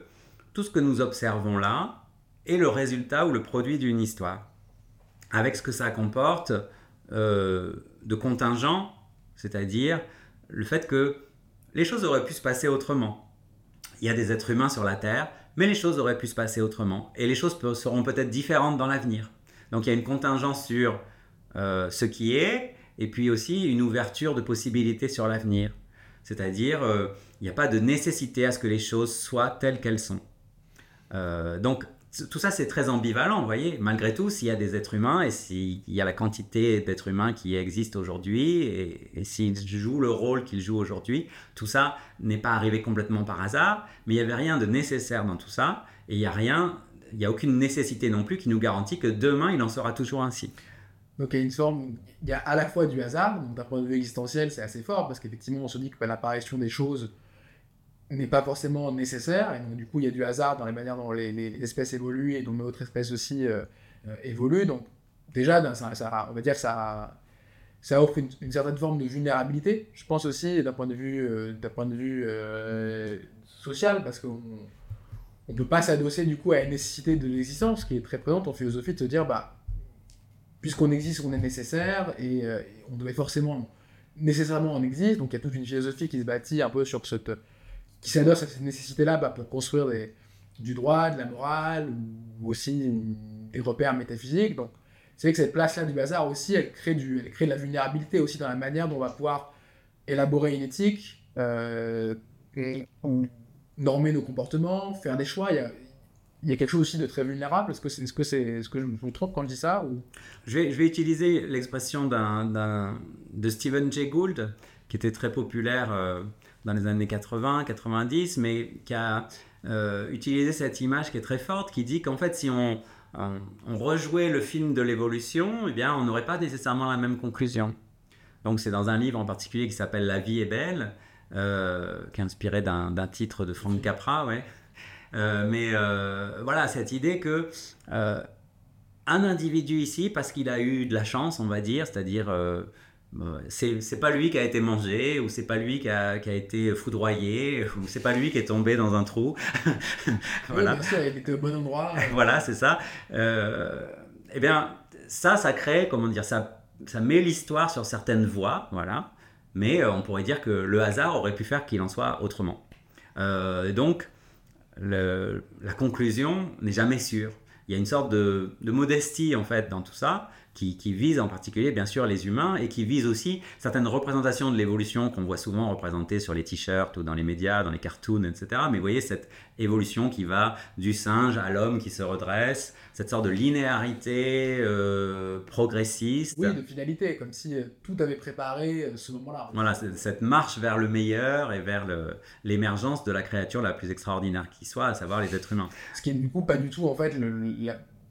tout ce que nous observons là, et le résultat ou le produit d'une histoire, avec ce que ça comporte euh, de contingent, c'est-à-dire le fait que les choses auraient pu se passer autrement. Il y a des êtres humains sur la Terre, mais les choses auraient pu se passer autrement, et les choses pe- seront peut-être différentes dans l'avenir. Donc il y a une contingence sur euh, ce qui est, et puis aussi une ouverture de possibilités sur l'avenir. C'est-à-dire, euh, il n'y a pas de nécessité à ce que les choses soient telles qu'elles sont. Euh, donc, tout ça, c'est très ambivalent, vous voyez. Malgré tout, s'il y a des êtres humains et s'il y a la quantité d'êtres humains qui existent aujourd'hui et, et s'ils jouent le rôle qu'ils jouent aujourd'hui, tout ça n'est pas arrivé complètement par hasard, mais il n'y avait rien de nécessaire dans tout ça et il n'y a rien, il n'y a aucune nécessité non plus qui nous garantit que demain, il en sera toujours ainsi. Donc, il y a une forme, il y a à la fois du hasard, donc d'un point de vue existentiel, c'est assez fort parce qu'effectivement, on se dit que bah, l'apparition des choses n'est pas forcément nécessaire, et donc du coup il y a du hasard dans les manières dont les, les, les espèces évoluent et dont notre espèce aussi euh, euh, évolue, donc déjà ça, ça, on va dire ça, ça offre une, une certaine forme de vulnérabilité, je pense aussi d'un point de vue, euh, d'un point de vue euh, social, parce qu'on ne peut pas s'adosser du coup à une nécessité de l'existence qui est très présente en philosophie, de se dire bah, puisqu'on existe on est nécessaire et, euh, et on devait forcément nécessairement on existe, donc il y a toute une philosophie qui se bâtit un peu sur cette qui s'adosse à cette nécessité-là bah, pour construire des, du droit, de la morale, ou aussi des repères métaphysiques. Donc, c'est vrai que cette place-là du hasard aussi, elle crée, du, elle crée de la vulnérabilité aussi dans la manière dont on va pouvoir élaborer une éthique, euh, normer nos comportements, faire des choix. Il y a, il y a quelque chose aussi de très vulnérable. Est-ce que, c'est, est-ce que, c'est, est-ce que je me trompe quand je dis ça ou... je, vais, je vais utiliser l'expression d'un, d'un, de Stephen Jay Gould, qui était très populaire... Euh... dans les années quatre-vingts, quatre-vingt-dix, mais qui a euh, utilisé cette image qui est très forte, qui dit qu'en fait, si on, on, on rejouait le film de l'évolution, eh bien, on n'aurait pas nécessairement la même conclusion. Donc, c'est dans un livre en particulier qui s'appelle « La vie est belle euh, », qui est inspiré d'un, d'un titre de Franck Capra, ouais. Euh, mais euh, voilà, cette idée que... Euh, un individu ici, parce qu'il a eu de la chance, on va dire, c'est-à-dire... Euh, C'est, c'est pas lui qui a été mangé, ou c'est pas lui qui a, qui a été foudroyé, ou c'est pas lui qui est tombé dans un trou. Voilà. Oui, bien sûr, il était au bon endroit. Voilà, c'est ça. Euh, eh bien, ça, ça crée, comment dire, ça, ça met l'histoire sur certaines voies, voilà. Mais euh, on pourrait dire que le hasard aurait pu faire qu'il en soit autrement. Euh, donc, le, la conclusion n'est jamais sûre. Il y a une sorte de, de modestie, en fait, dans tout ça, qui, qui vise en particulier, bien sûr, les humains et qui vise aussi certaines représentations de l'évolution qu'on voit souvent représentées sur les t-shirts ou dans les médias, dans les cartoons, et cetera. Mais vous voyez, cette évolution qui va du singe à l'homme qui se redresse, cette sorte de linéarité euh, progressiste. Oui, de finalité, comme si tout avait préparé ce moment-là. Voilà, cette marche vers le meilleur et vers le, l'émergence de la créature la plus extraordinaire qui soit, à savoir les êtres humains. Ce qui est du coup pas du tout, en fait, le...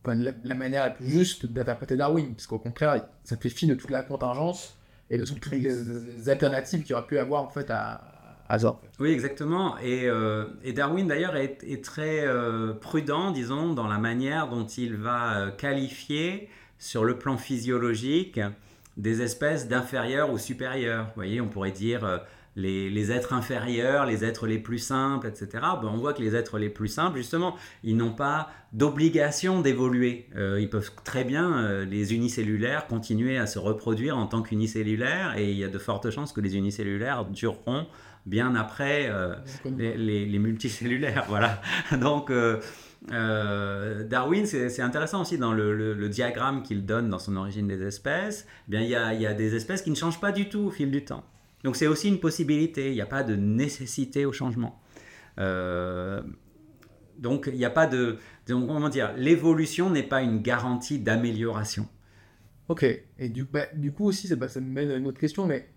La, la, la manière la plus juste d'interpréter Darwin, parce qu'au contraire, ça fait fi de toute la contingence et de toutes les alternatives qu'il aurait pu avoir en fait à, hasard. Oui, exactement. Et, euh, et Darwin, d'ailleurs, est, est très euh, prudent, disons, dans la manière dont il va qualifier, sur le plan physiologique, des espèces d'inférieures ou supérieures. Vous voyez, on pourrait dire euh, les, les êtres inférieurs, les êtres les plus simples, et cetera. Ben, on voit que les êtres les plus simples, justement, ils n'ont pas d'obligation d'évoluer. Euh, ils peuvent très bien, euh, les unicellulaires, continuer à se reproduire en tant qu'unicellulaires, et il y a de fortes chances que les unicellulaires dureront bien après euh, les, les, les multicellulaires. Voilà. Donc, euh, Euh, Darwin, c'est, c'est intéressant aussi dans le, le, le diagramme qu'il donne dans son Origine des espèces. Eh bien, il y a, il y a des espèces qui ne changent pas du tout au fil du temps. Donc c'est aussi une possibilité, il n'y a pas de nécessité au changement. Euh, donc il n'y a pas de... Donc, comment dire, l'évolution n'est pas une garantie d'amélioration. Ok, et du, bah, du coup aussi, ça, ça me mène à une autre question, mais...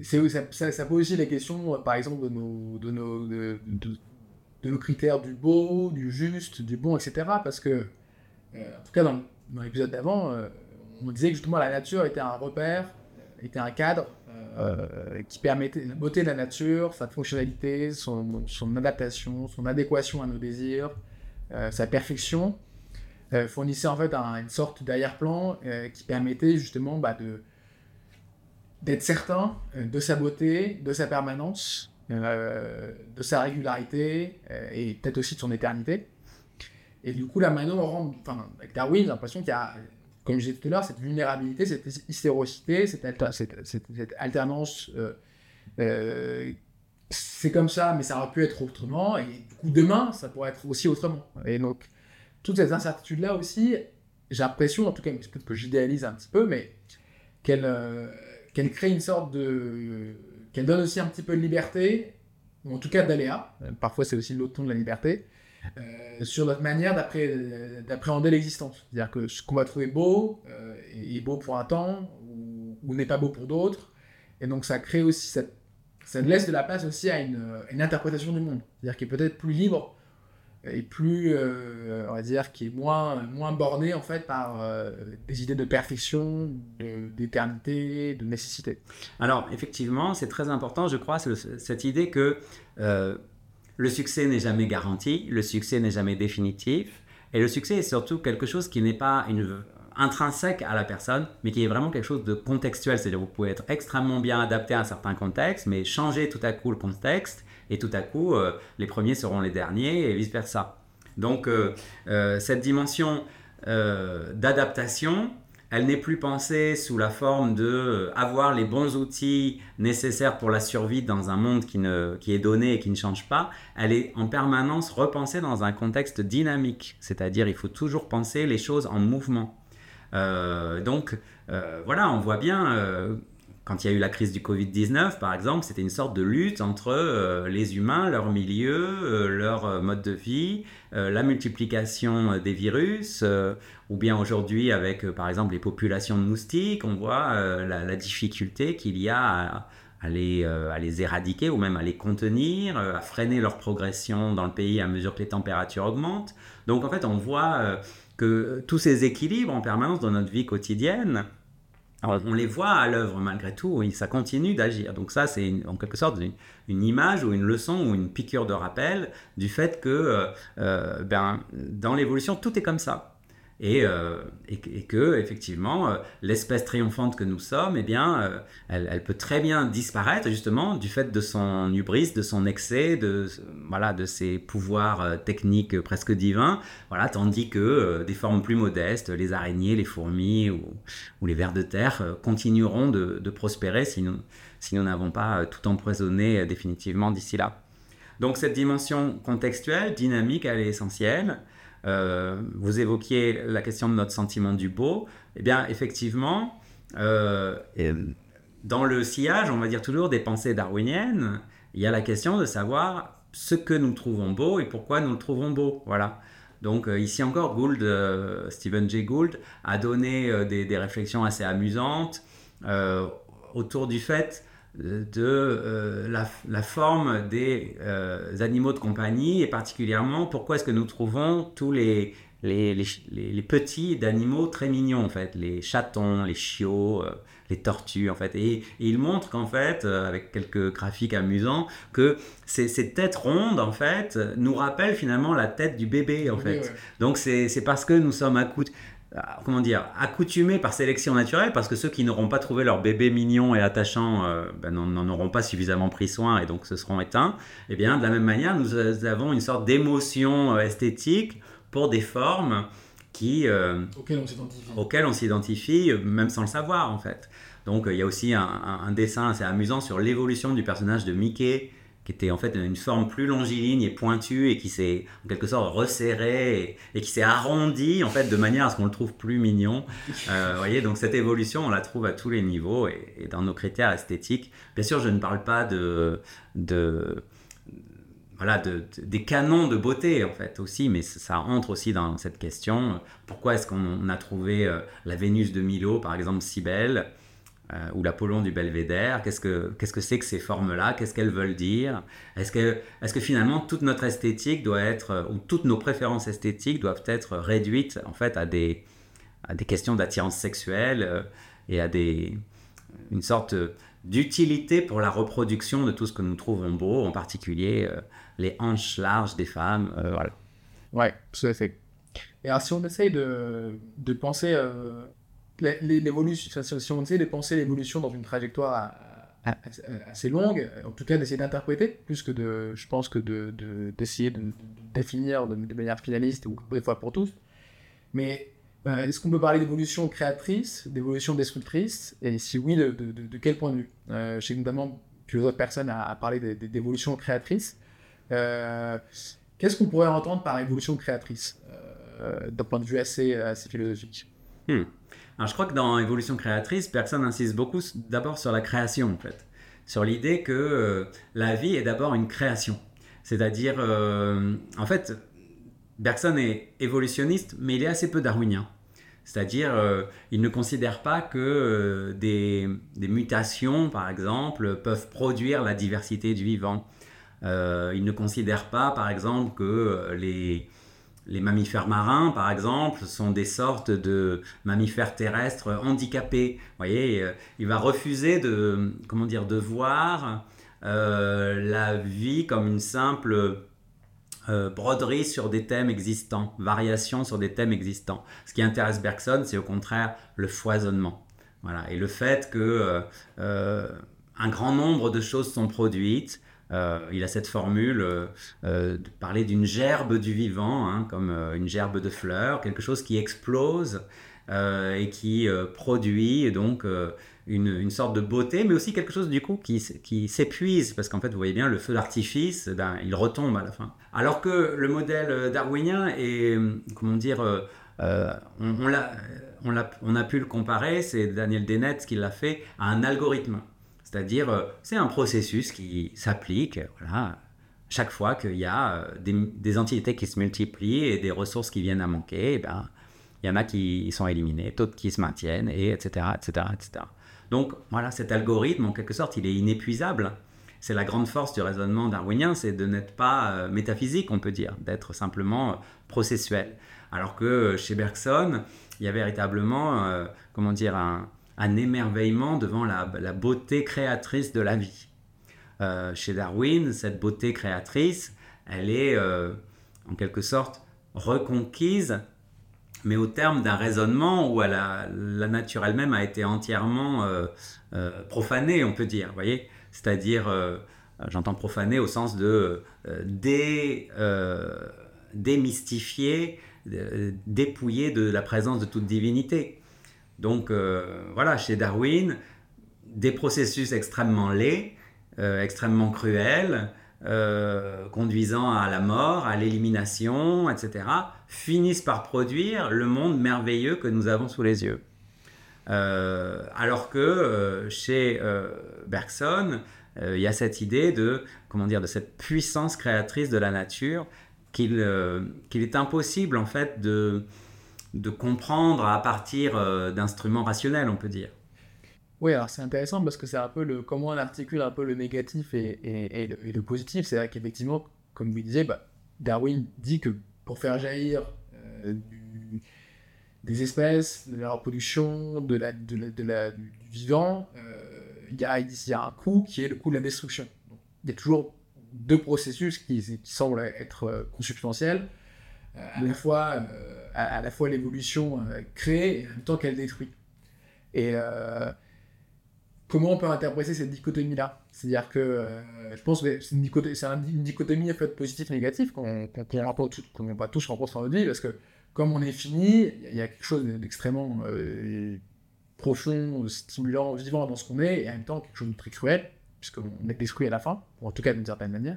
C'est, ça, ça, ça pose aussi la question, par exemple, de nos... De nos de, de... le critère du beau, du juste, du bon, et cetera. Parce que, euh, en tout cas, dans, dans l'épisode d'avant, euh, on disait que justement la nature était un repère, était un cadre euh, qui permettait la beauté de la nature, sa fonctionnalité, son, son adaptation, son adéquation à nos désirs, euh, sa perfection, euh, fournissait en fait un, une sorte d'arrière-plan euh, qui permettait justement bah, de, d'être certain de sa beauté, de sa permanence, Euh, de sa régularité euh, et peut-être aussi de son éternité. Et du coup là maintenant on rentre, enfin, avec Darwin, j'ai l'impression qu'il y a, comme je disais tout à l'heure, cette vulnérabilité, cette hystérocité, cette, alter, cette, cette, cette alternance euh, euh, c'est comme ça mais ça aurait pu être autrement, et du coup demain ça pourrait être aussi autrement. Et donc toutes ces incertitudes là aussi, j'ai l'impression, en tout cas peut-être que j'idéalise un petit peu, mais qu'elle, euh, qu'elle crée une sorte de euh, qu'elle donne aussi un petit peu de liberté, ou en tout cas d'aléa, parfois c'est aussi l'autre ton de la liberté, euh, sur notre manière d'appré- d'appréhender l'existence. C'est-à-dire que ce qu'on va trouver beau euh, est beau pour un temps, ou, ou n'est pas beau pour d'autres, et donc ça crée aussi, cette, ça laisse de la place aussi à une, une interprétation du monde, c'est-à-dire qui est peut-être plus libre, et plus, euh, on va dire, qui est moins, moins borné en fait par euh, des idées de perfection, de, d'éternité, de nécessité. Alors effectivement, c'est très important, je crois, ce, cette idée que euh, le succès n'est jamais garanti, le succès n'est jamais définitif, et le succès est surtout quelque chose qui n'est pas une, intrinsèque à la personne, mais qui est vraiment quelque chose de contextuel, c'est-à-dire vous pouvez être extrêmement bien adapté à un certain contexte, mais changer tout à coup le contexte, et tout à coup, euh, les premiers seront les derniers et vice-versa. Donc, euh, euh, cette dimension euh, d'adaptation, elle n'est plus pensée sous la forme d'avoir euh, les bons outils nécessaires pour la survie dans un monde qui, ne, qui est donné et qui ne change pas. Elle est en permanence repensée dans un contexte dynamique, c'est-à-dire il faut toujours penser les choses en mouvement. Euh, donc, euh, voilà, on voit bien... Euh, Quand il y a eu la crise du covid dix-neuf, par exemple, c'était une sorte de lutte entre euh, les humains, leur milieu, euh, leur euh, mode de vie, euh, la multiplication euh, des virus, euh, ou bien aujourd'hui avec, euh, par exemple, les populations de moustiques, on voit euh, la, la difficulté qu'il y a à, à, les, euh, à les éradiquer ou même à les contenir, euh, à freiner leur progression dans le pays à mesure que les températures augmentent. Donc, en fait, on voit euh, que tous ces équilibres en permanence dans notre vie quotidienne, alors, on les voit à l'œuvre malgré tout, et ça continue d'agir. Donc ça, c'est une, en quelque sorte une, une image ou une leçon ou une piqûre de rappel du fait que euh, ben, dans l'évolution, tout est comme ça. Et, euh, et, et que, effectivement, euh, l'espèce triomphante que nous sommes, eh bien, euh, elle, elle peut très bien disparaître justement du fait de son hubris, de son excès, de, voilà, de ses pouvoirs euh, techniques presque divins, voilà, tandis que euh, des formes plus modestes, les araignées, les fourmis ou, ou les vers de terre euh, continueront de, de prospérer si nous, si nous n'avons pas euh, tout empoisonné euh, définitivement d'ici là. Donc cette dimension contextuelle, dynamique, elle est essentielle. Euh, vous évoquiez la question de notre sentiment du beau. Eh bien, effectivement, euh, dans le sillage, on va dire toujours des pensées darwiniennes, il y a la question de savoir ce que nous trouvons beau et pourquoi nous le trouvons beau. Voilà. Donc euh, ici encore, Gould, euh, Stephen Jay Gould a donné euh, des, des réflexions assez amusantes euh, autour du fait de euh, la, la forme des euh, animaux de compagnie, et particulièrement pourquoi est-ce que nous trouvons tous les les, les, les, les petits d'animaux très mignons, en fait, les chatons, les chiots, euh, les tortues, en fait. Et, et il montre qu'en fait, euh, avec quelques graphiques amusants, que ces, ces têtes rondes, en fait, nous rappellent finalement la tête du bébé, en oui, fait. Ouais. Donc, c'est, c'est parce que nous sommes accoutumés, comment dire, accoutumés par sélection naturelle, parce que ceux qui n'auront pas trouvé leur bébé mignon et attachant euh, ben, n'en auront pas suffisamment pris soin et donc se seront éteints. Et bien, de la même manière, nous avons une sorte d'émotion esthétique pour des formes qui, euh, auxquelles, on auxquelles on s'identifie, même sans le savoir, en fait. Donc, il y a aussi un, un dessin assez amusant sur l'évolution du personnage de Mickey, qui était en fait une forme plus longiligne et pointue et qui s'est en quelque sorte resserrée et, et qui s'est arrondie en fait de manière à ce qu'on le trouve plus mignon. Euh, vous voyez, donc cette évolution, on la trouve à tous les niveaux et, et dans nos critères esthétiques. Bien sûr, je ne parle pas de, de voilà de, de, des canons de beauté en fait aussi, mais ça entre aussi dans cette question. Pourquoi est-ce qu'on a trouvé la Vénus de Milo, par exemple, si belle? Euh, ou l'Apollon du Belvédère, qu'est-ce que, qu'est-ce que c'est que ces formes-là? Qu'est-ce qu'elles veulent dire? Est-ce que, est-ce que finalement toute notre esthétique doit être, ou toutes nos préférences esthétiques doivent être réduites en fait à des, à des questions d'attirance sexuelle euh, et à des, une sorte d'utilité pour la reproduction de tout ce que nous trouvons beau, en particulier euh, les hanches larges des femmes, euh, voilà. Ouais, tout à fait. Et alors si on essaye de, de penser... Euh... L'évolution, si on essaie de penser l'évolution dans une trajectoire assez longue, en tout cas d'essayer d'interpréter, plus que de, je pense que de, de, d'essayer de, de définir de, de manière finaliste ou des fois pour tous. Mais est-ce qu'on peut parler d'évolution créatrice, d'évolution destructrice? Et si oui, de, de, de quel point de vue? euh, Je sais notamment que d'autres personnes a, a parlé de, de, d'évolution créatrice. Euh, qu'est-ce qu'on pourrait entendre par évolution créatrice euh, d'un point de vue assez, assez philosophique? Hmm. Alors, je crois que dans Évolution créatrice, Bergson insiste beaucoup d'abord sur la création, en fait, sur l'idée que euh, la vie est d'abord une création. C'est-à-dire, euh, en fait, Bergson est évolutionniste, mais il est assez peu darwinien. C'est-à-dire, euh, il ne considère pas que euh, des, des mutations, par exemple, peuvent produire la diversité du vivant. Euh, il ne considère pas, par exemple, que euh, les... Les mammifères marins, par exemple, sont des sortes de mammifères terrestres handicapés. Vous voyez, il va refuser de, comment dire, de voir euh, la vie comme une simple euh, broderie sur des thèmes existants, variation sur des thèmes existants. Ce qui intéresse Bergson, c'est au contraire le foisonnement. Voilà. Et le fait que euh, un grand nombre de choses sont produites. Euh, il a cette formule euh, euh, de parler d'une gerbe du vivant, hein, comme euh, une gerbe de fleurs, quelque chose qui explose euh, et qui euh, produit donc euh, une, une sorte de beauté, mais aussi quelque chose du coup qui, qui s'épuise, parce qu'en fait vous voyez bien le feu d'artifice, ben, il retombe à la fin. Alors que le modèle darwinien est, comment dire, euh, euh, on, on, l'a, on, l'a, on a pu le comparer, c'est Daniel Dennett qui l'a fait, à un algorithme. C'est-à-dire, c'est un processus qui s'applique, voilà, chaque fois qu'il y a des, des entités qui se multiplient et des ressources qui viennent à manquer, et ben, il y en a qui sont éliminées, d'autres qui se maintiennent, et etc., et cetera, et cetera. Donc voilà, cet algorithme, en quelque sorte, il est inépuisable. C'est la grande force du raisonnement darwinien, c'est de n'être pas euh, métaphysique, on peut dire, d'être simplement euh, processuel. Alors que euh, chez Bergson, il y a véritablement, euh, comment dire, un... un émerveillement devant la, la beauté créatrice de la vie. Euh, chez Darwin, cette beauté créatrice, elle est euh, en quelque sorte reconquise, mais au terme d'un raisonnement où elle a, la nature elle-même a été entièrement euh, euh, profanée, on peut dire, voyez. C'est-à-dire, euh, j'entends profanée au sens de euh, dé, euh, démystifier, euh, dépouiller de la présence de toute divinité. Donc euh, voilà, chez Darwin, des processus extrêmement laids, euh, extrêmement cruels, euh, conduisant à la mort, à l'élimination, et cetera, finissent par produire le monde merveilleux que nous avons sous les yeux. Euh, alors que euh, chez euh, Bergson, euh, il y a cette idée de, comment dire, de cette puissance créatrice de la nature qu'il, euh, qu'il est impossible en fait de... de comprendre à partir euh, d'instruments rationnels, on peut dire. Oui, alors c'est intéressant parce que c'est un peu le, comment on articule un peu le négatif et, et, et, le, et le positif. C'est vrai qu'effectivement, comme vous disiez, bah, Darwin dit que pour faire jaillir euh, euh, du, des espèces, de la reproduction, de la, de la, de la, du vivant, il euh, y, y a un coût qui est le coût de la destruction. Il y a toujours deux processus qui, qui semblent être consubstantiels, euh, à, la fois, euh, à, à la fois l'évolution euh, crée et en même temps qu'elle détruit. Et euh, comment on peut interpréter cette dichotomie-là ? C'est-à-dire que euh, je pense que c'est une dichotomie, c'est une dichotomie à fait positif-négatif qu'on ne va pas tous rencontrer dans notre vie, parce que comme on est fini, il y, y a quelque chose d'extrêmement euh, profond, stimulant, vivant dans ce qu'on est, et en même temps quelque chose de très cruel, puisqu'on est détruit à la fin, ou en tout cas d'une certaine manière.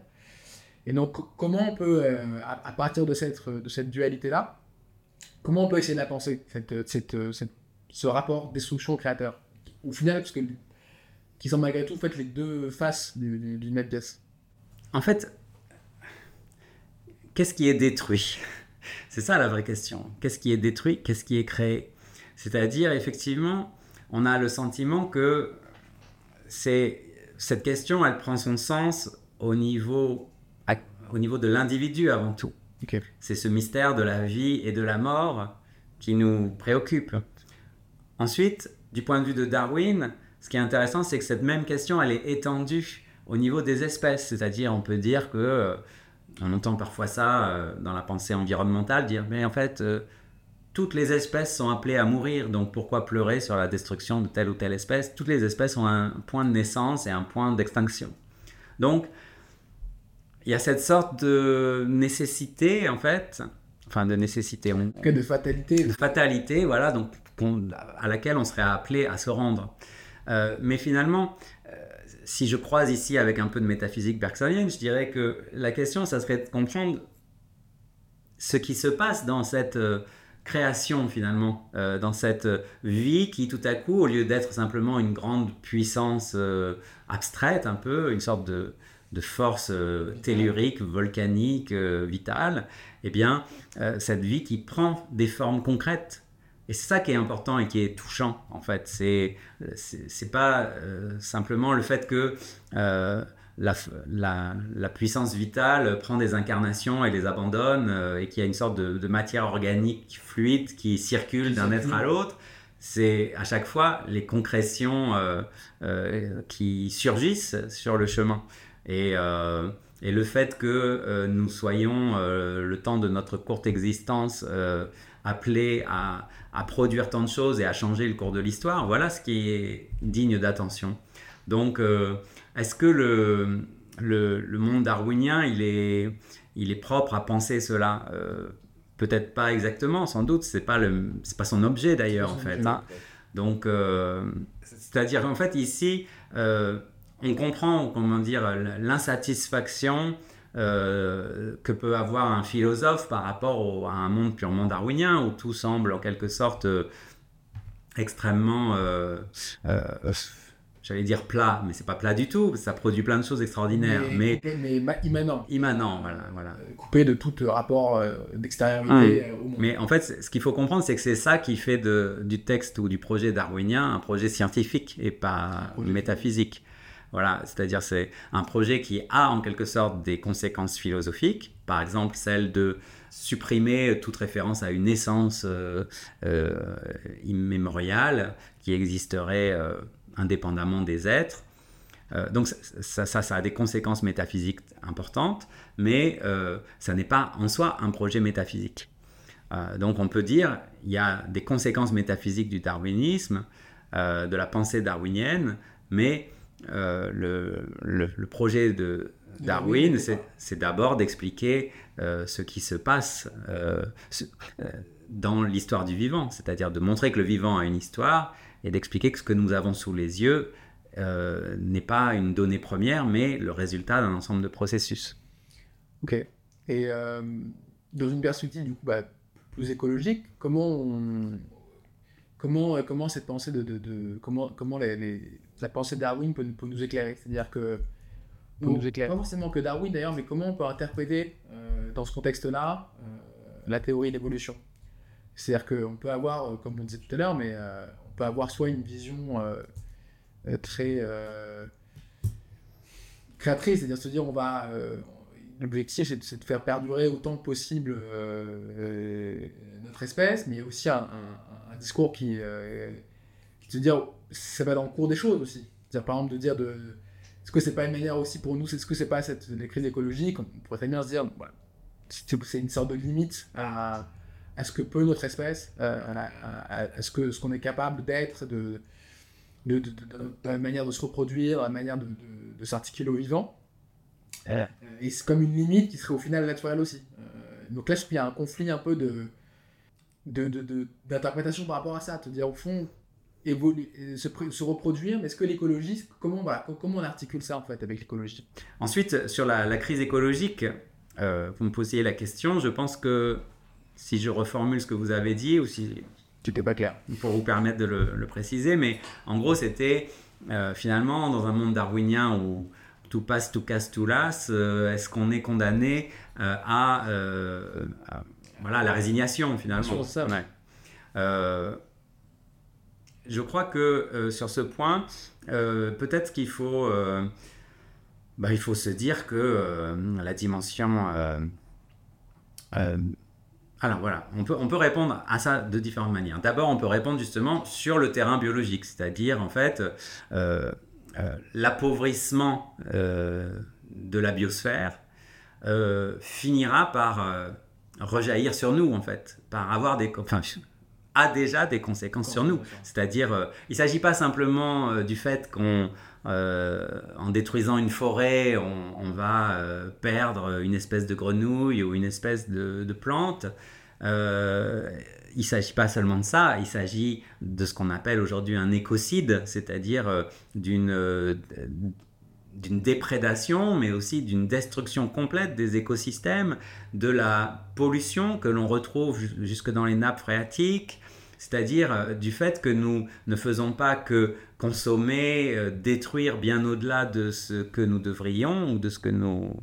Et donc comment on peut, euh, à, à partir de cette, de cette dualité-là, comment on peut essayer de la penser, cette, cette, cette, ce rapport destruction-créateur ? Au final, parce que qui sont malgré tout en fait, les deux faces d'une même pièce. En fait, qu'est-ce qui est détruit ? C'est ça la vraie question. Qu'est-ce qui est détruit ? Qu'est-ce qui est créé ? C'est-à-dire, effectivement, on a le sentiment que c'est, cette question, elle prend son sens au niveau, au niveau de l'individu avant tout. Okay. C'est ce mystère de la vie et de la mort qui nous préoccupe. Ensuite, du point de vue de Darwin, ce qui est intéressant, c'est que cette même question, elle est étendue au niveau des espèces. C'est-à-dire, on peut dire que, euh, on entend parfois ça euh, dans la pensée environnementale, dire mais en fait, euh, toutes les espèces sont appelées à mourir, donc pourquoi pleurer sur la destruction de telle ou telle espèce ? Toutes les espèces ont un point de naissance et un point d'extinction. Donc, il y a cette sorte de nécessité, en fait, enfin de nécessité, on... que de fatalité, de fatalité, voilà, donc à laquelle on serait appelé à se rendre. Euh, mais finalement, euh, si je croise ici avec un peu de métaphysique bergsonienne, je dirais que la question, ça serait de comprendre ce qui se passe dans cette euh, création finalement, euh, dans cette euh, vie qui tout à coup, au lieu d'être simplement une grande puissance euh, abstraite, un peu, une sorte de, de force euh, tellurique, volcanique, euh, vitale, eh bien, euh, cette vie qui prend des formes concrètes. Et c'est ça qui est important et qui est touchant, en fait. C'est, c'est, c'est pas euh, simplement le fait que euh, la, la, la puissance vitale prend des incarnations et les abandonne euh, et qu'il y a une sorte de, de matière organique fluide qui circule d'un être à l'autre. C'est à chaque fois les concrétions euh, euh, qui surgissent sur le chemin. Et... Euh, Et le fait que euh, nous soyons, euh, le temps de notre courte existence, euh, appelés à, à produire tant de choses et à changer le cours de l'histoire, voilà ce qui est digne d'attention. Donc, euh, est-ce que le, le, le monde darwinien, il est, il est propre à penser cela ? euh, Peut-être pas exactement, sans doute. C'est pas le, c'est pas son objet d'ailleurs, en fait. Hein. Donc, euh, c'est-à-dire en fait ici... Euh, On comprend, comment dire, l'insatisfaction euh, que peut avoir un philosophe par rapport au, à un monde purement darwinien où tout semble en quelque sorte euh, extrêmement, euh, euh, j'allais dire plat, mais c'est pas plat du tout, ça produit plein de choses extraordinaires, mais, mais, mais, mais immanent, immanent, voilà, voilà, coupé de tout rapport euh, d'extériorité ah, au monde. Mais en fait, ce qu'il faut comprendre, c'est que c'est ça qui fait de, du texte ou du projet darwinien un projet scientifique et pas métaphysique. Voilà, c'est-à-dire c'est un projet qui a en quelque sorte des conséquences philosophiques, par exemple celle de supprimer toute référence à une essence euh, euh, immémoriale qui existerait euh, indépendamment des êtres. Euh, donc ça, ça, ça a des conséquences métaphysiques importantes, mais euh, ça n'est pas en soi un projet métaphysique. Euh, donc on peut dire qu'il y a des conséquences métaphysiques du darwinisme, euh, de la pensée darwinienne, mais... Euh, le, le, le projet de Darwin, c'est, c'est d'abord d'expliquer euh, ce qui se passe euh, ce, euh, dans l'histoire du vivant, c'est-à-dire de montrer que le vivant a une histoire et d'expliquer que ce que nous avons sous les yeux euh, n'est pas une donnée première, mais le résultat d'un ensemble de processus. Ok. Et euh, dans une perspective du coup, bah, plus écologique, comment on... Comment, comment cette pensée de, de, de comment, comment les, les, la pensée de Darwin peut, peut nous éclairer ? C'est-à-dire que non, nous éclairer. Pas forcément que Darwin d'ailleurs, mais comment on peut interpréter euh, dans ce contexte-là euh, la théorie de l'évolution ? C'est-à-dire qu'on peut avoir, comme on disait tout à l'heure, mais euh, on peut avoir soit une vision euh, très euh, créatrice, c'est-à-dire se dire on va euh, l'objectif, c'est de, c'est de faire perdurer autant que possible euh, euh, notre espèce, mais il y a aussi un, un, un discours qui, euh, qui te dit, ça va dans le cours des choses aussi. C'est-à-dire, par exemple, de dire, de, est-ce que c'est pas une manière aussi pour nous, est-ce que c'est pas cette, la crise écologique, on pourrait très bien se dire, voilà, c'est une sorte de limite à, à ce que peut notre espèce, à, à, à ce, que, ce qu'on est capable d'être, de, de, de, de, de la manière de se reproduire, la manière de, de, de s'articuler au vivant. Et c'est comme une limite qui serait au final naturelle aussi. Euh, donc là, il y a un conflit un peu de, de, de, de, d'interprétation par rapport à ça. Te dire, au fond, évoluer, se, se reproduire, mais est-ce que l'écologie, comment, voilà, comment on articule ça en fait avec l'écologie ? Ensuite, sur la, la crise écologique, euh, vous me posiez la question, je pense que si je reformule ce que vous avez dit, ou si. Tu n'étais pas clair. Pour vous permettre de le, le préciser, mais en gros, c'était euh, finalement dans un monde darwinien où. Tout passe, tout casse, tout lasse, euh, est-ce qu'on est condamné euh, à, euh, à voilà, la résignation finalement ça. Ouais. Euh, je crois que euh, sur ce point, euh, peut-être qu'il faut, euh, bah, il faut se dire que euh, la dimension... Euh, euh, alors voilà, on peut, on peut répondre à ça de différentes manières. D'abord, on peut répondre justement sur le terrain biologique, c'est-à-dire en fait... Euh, Euh, l'appauvrissement euh, de la biosphère euh, finira par euh, rejaillir sur nous en fait, par avoir des co- enfin, a déjà des conséquences sur nous. C'est-à-dire, euh, il ne s'agit pas simplement euh, du fait qu'on, euh, en détruisant une forêt, on, on va euh, perdre une espèce de grenouille ou une espèce de, de plante. Euh, il ne s'agit pas seulement de ça, il s'agit de ce qu'on appelle aujourd'hui un écocide, c'est-à-dire euh, d'une, euh, d'une déprédation, mais aussi d'une destruction complète des écosystèmes, de la pollution que l'on retrouve j- jusque dans les nappes phréatiques, c'est-à-dire euh, du fait que nous ne faisons pas que consommer, euh, détruire bien au-delà de ce que nous devrions, ou de ce que nous...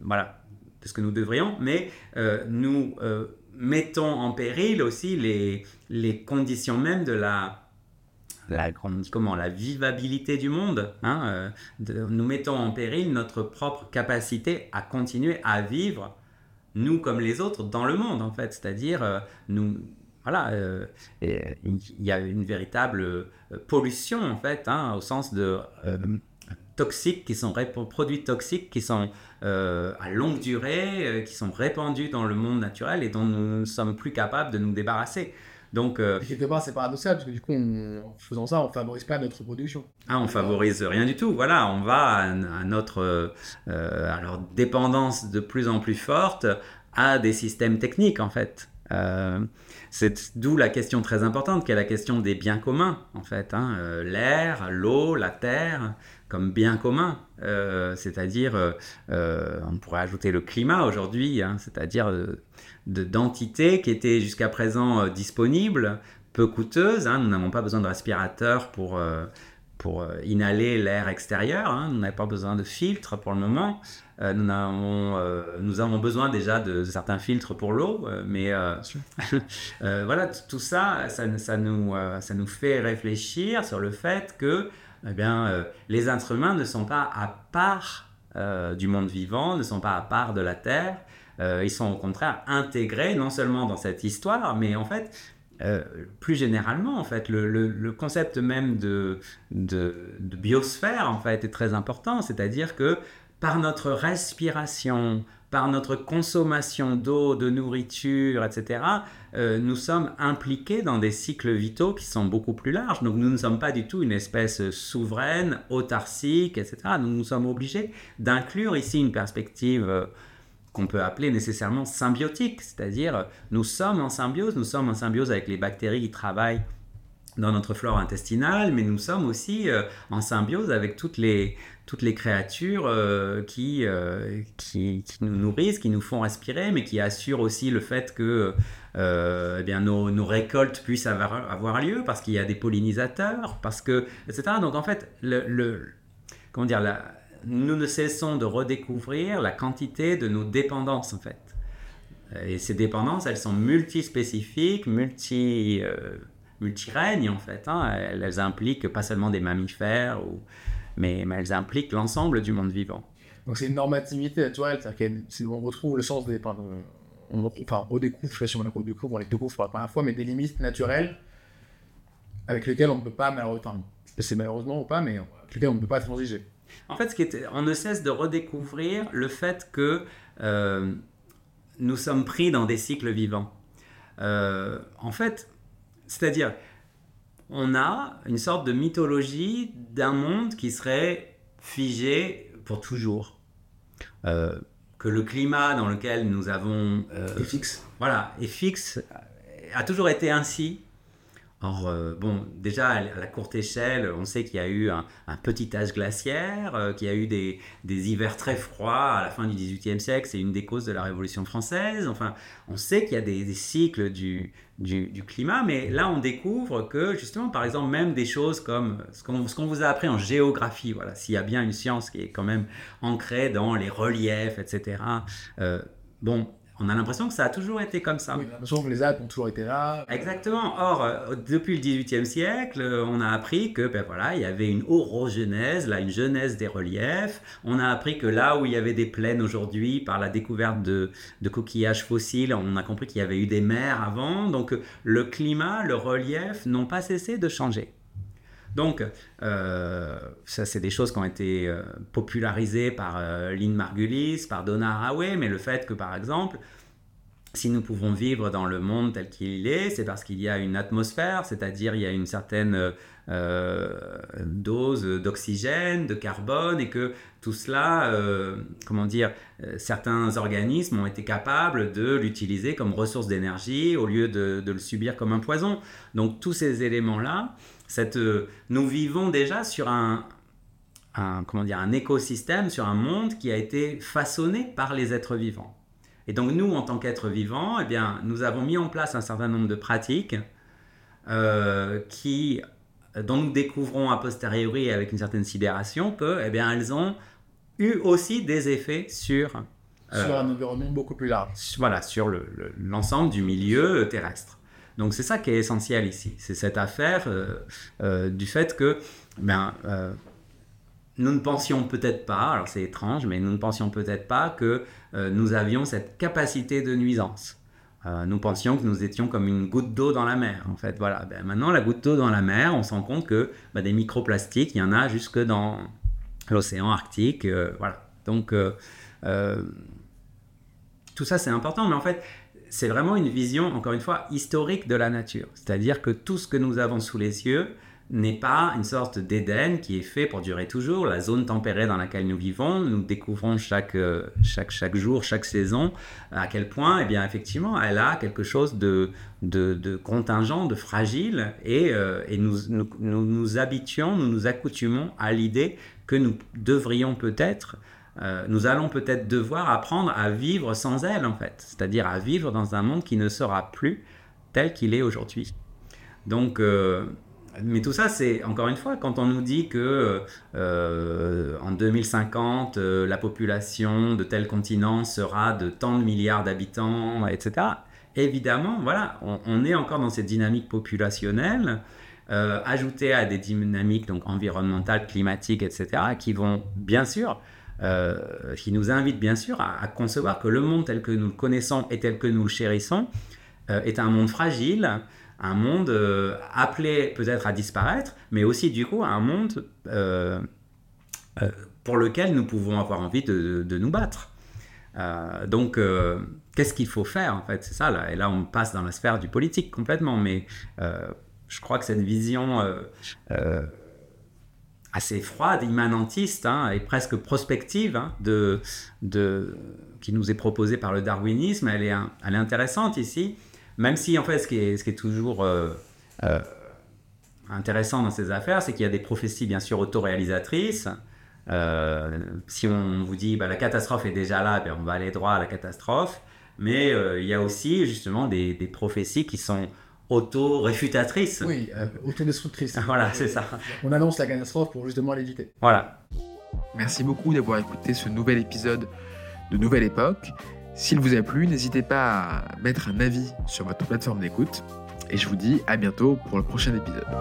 Voilà, de ce que nous devrions, mais euh, nous... Euh, mettons en péril aussi les, les conditions mêmes de la, la, comment, la vivabilité du monde. Hein, euh, de, nous mettons en péril notre propre capacité à continuer à vivre, nous comme les autres, dans le monde, en fait. C'est-à-dire, euh, nous, voilà, euh, et, il y a une véritable euh, pollution, en fait, hein, au sens de... Euh, toxiques, qui sont rép- produits toxiques qui sont euh, à longue durée, euh, qui sont répandus dans le monde naturel et dont nous ne sommes plus capables de nous débarrasser. Donc, euh, quelque part, c'est paradoxal, parce que du coup, on, en faisant ça, on ne favorise pas notre production. Ah, on ne favorise rien du tout. Voilà, on va à, à notre euh, à leur dépendance de plus en plus forte à des systèmes techniques, en fait. Euh, c'est d'où la question très importante, qui est la question des biens communs, en fait. Hein, euh, l'air, l'eau, la terre... comme bien commun, euh, c'est-à-dire, euh, euh, on pourrait ajouter le climat aujourd'hui, hein, c'est-à-dire euh, de, d'entités qui étaient jusqu'à présent euh, disponibles, peu coûteuses, hein, nous n'avons pas besoin de respirateurs pour, euh, pour euh, inhaler l'air extérieur, hein, nous n'avons pas besoin de filtres pour le moment, euh, nous, avons, euh, nous avons besoin déjà de, de certains filtres pour l'eau, euh, mais euh, euh, voilà, tout ça, ça, ça, nous, euh, ça nous fait réfléchir sur le fait que Eh bien, euh, les êtres humains ne sont pas à part euh, du monde vivant, ne sont pas à part de la Terre. Euh, ils sont au contraire intégrés non seulement dans cette histoire, mais en fait, euh, plus généralement, en fait, le, le, le concept même de, de, de biosphère en fait, est très important. C'est-à-dire que par notre respiration, par notre consommation d'eau, de nourriture, et cetera, euh, nous sommes impliqués dans des cycles vitaux qui sont beaucoup plus larges. Donc, nous ne sommes pas du tout une espèce souveraine, autarcique, et cetera. Nous, nous sommes obligés d'inclure ici une perspective euh, qu'on peut appeler nécessairement symbiotique, c'est-à-dire nous sommes en symbiose, nous sommes en symbiose avec les bactéries qui travaillent dans notre flore intestinale, mais nous sommes aussi euh, en symbiose avec toutes les, toutes les créatures euh, qui, euh, qui, qui nous nourrissent, qui nous font respirer, mais qui assurent aussi le fait que euh, eh bien, nos, nos récoltes puissent avoir, avoir lieu, parce qu'il y a des pollinisateurs, parce que, et cetera. Donc en fait, le, le, comment dire, la, nous ne cessons de redécouvrir la quantité de nos dépendances en fait. Et ces dépendances, elles sont multispécifiques, multi... Euh, multirègnes en fait, hein. Elles, elles impliquent pas seulement des mammifères, ou... mais, mais elles impliquent l'ensemble du monde vivant. Donc c'est une normativité naturelle, c'est-à-dire qu'on retrouve le sens des... Pardon, on, enfin, on découvre, je ne sais pas si on le découvre, on les découvre pour la première fois, mais des limites naturelles avec lesquelles on ne peut pas, malheureusement, c'est malheureusement ou pas, mais avec lesquelles on ne peut pas transiger. En fait, ce qui est, on ne cesse de redécouvrir le fait que euh, nous sommes pris dans des cycles vivants. Euh, en fait, c'est-à-dire, on a une sorte de mythologie d'un monde qui serait figé pour toujours. Euh, que le climat dans lequel nous avons... Euh, est fixe. Voilà, est fixe, a toujours été ainsi. Or, euh, bon, déjà à la courte échelle, on sait qu'il y a eu un, un petit âge glaciaire, euh, qu'il y a eu des, des hivers très froids à la fin du dix-huitième siècle, c'est une des causes de la Révolution française. Enfin, on sait qu'il y a des, des cycles du, du, du climat, mais là, on découvre que, justement, par exemple, même des choses comme ce qu'on, ce qu'on vous a appris en géographie, voilà, s'il y a bien une science qui est quand même ancrée dans les reliefs, et cetera. Euh, bon... On a l'impression que ça a toujours été comme ça. Oui, on a l'impression que les Alpes ont toujours été là. Exactement. Or, euh, depuis le dix-huitième siècle, euh, on a appris que, ben voilà, il y avait une orogenèse, là, une genèse des reliefs. On a appris que là où il y avait des plaines aujourd'hui, par la découverte de, de coquillages fossiles, on a compris qu'il y avait eu des mers avant. Donc, le climat, le relief n'ont pas cessé de changer. Donc, euh, ça, c'est des choses qui ont été euh, popularisées par euh, Lynn Margulis, par Donna Haraway, mais le fait que, par exemple, si nous pouvons vivre dans le monde tel qu'il est, c'est parce qu'il y a une atmosphère, c'est-à-dire il y a une certaine euh, dose d'oxygène, de carbone, et que tout cela, euh, comment dire, euh, certains organismes ont été capables de l'utiliser comme ressource d'énergie au lieu de, de le subir comme un poison. Donc, tous ces éléments-là, Cette, euh, nous vivons déjà sur un, un, comment dire, un écosystème, sur un monde qui a été façonné par les êtres vivants. Et donc nous, en tant qu'êtres vivants, eh bien, nous avons mis en place un certain nombre de pratiques euh, qui, dont nous découvrons a posteriori avec une certaine sidération que, eh bien, elles ont eu aussi des effets sur, euh, sur un environnement beaucoup plus large. Voilà, sur le, le, l'ensemble du milieu terrestre. Donc, c'est ça qui est essentiel ici. C'est cette affaire euh, euh, du fait que ben, euh, nous ne pensions peut-être pas, alors c'est étrange, mais nous ne pensions peut-être pas que euh, nous avions cette capacité de nuisance. Euh, nous pensions que nous étions comme une goutte d'eau dans la mer, en fait. Voilà. Ben, maintenant, la goutte d'eau dans la mer, on se rend compte que ben, des microplastiques, il y en a jusque dans l'océan Arctique. Euh, voilà. Donc, euh, euh, tout ça, c'est important, mais en fait... C'est vraiment une vision, encore une fois, historique de la nature. C'est-à-dire que tout ce que nous avons sous les yeux n'est pas une sorte d'Éden qui est fait pour durer toujours. La zone tempérée dans laquelle nous vivons, nous découvrons chaque, chaque, chaque jour, chaque saison, à quel point, eh bien, effectivement, elle a quelque chose de, de, de contingent, de fragile, et, euh, et nous, nous, nous nous habituons, nous nous accoutumons à l'idée que nous devrions peut-être... Euh, nous allons peut-être devoir apprendre à vivre sans elle, en fait. C'est-à-dire à vivre dans un monde qui ne sera plus tel qu'il est aujourd'hui. Donc, euh, mais tout ça, c'est, encore une fois, quand on nous dit que euh, en deux mille cinquante, euh, la population de tel continent sera de tant de milliards d'habitants, et cetera. Évidemment, voilà, on, on est encore dans cette dynamique populationnelle, euh, ajoutée à des dynamiques donc, environnementales, climatiques, et cetera, qui vont, bien sûr... Euh, qui nous invite bien sûr à, à concevoir que le monde tel que nous le connaissons et tel que nous le chérissons euh, est un monde fragile, un monde euh, appelé peut-être à disparaître, mais aussi du coup un monde euh, euh, pour lequel nous pouvons avoir envie de, de, de nous battre. Euh, donc euh, qu'est-ce qu'il faut faire en fait, c'est ça là. Et là on passe dans la sphère du politique complètement, mais euh, je crois que cette vision... Euh, euh, assez froide, immanentiste hein, et presque prospective hein, de, de, qui nous est proposée par le darwinisme, elle est, elle est intéressante ici, même si en fait ce qui est, ce qui est toujours euh, euh, intéressant dans ces affaires, c'est qu'il y a des prophéties bien sûr autoréalisatrices. Euh, si on vous dit bah, la catastrophe est déjà là, ben, on va aller droit à la catastrophe, mais euh, il y a aussi justement des, des prophéties qui sont auto-réfutatrice. Oui, euh, autodestructrice. Voilà, c'est ça. On annonce la catastrophe pour justement l'éviter. Voilà. Merci beaucoup d'avoir écouté ce nouvel épisode de Nouvelle Époque. S'il vous a plu, n'hésitez pas à mettre un avis sur votre plateforme d'écoute. Et je vous dis à bientôt pour le prochain épisode.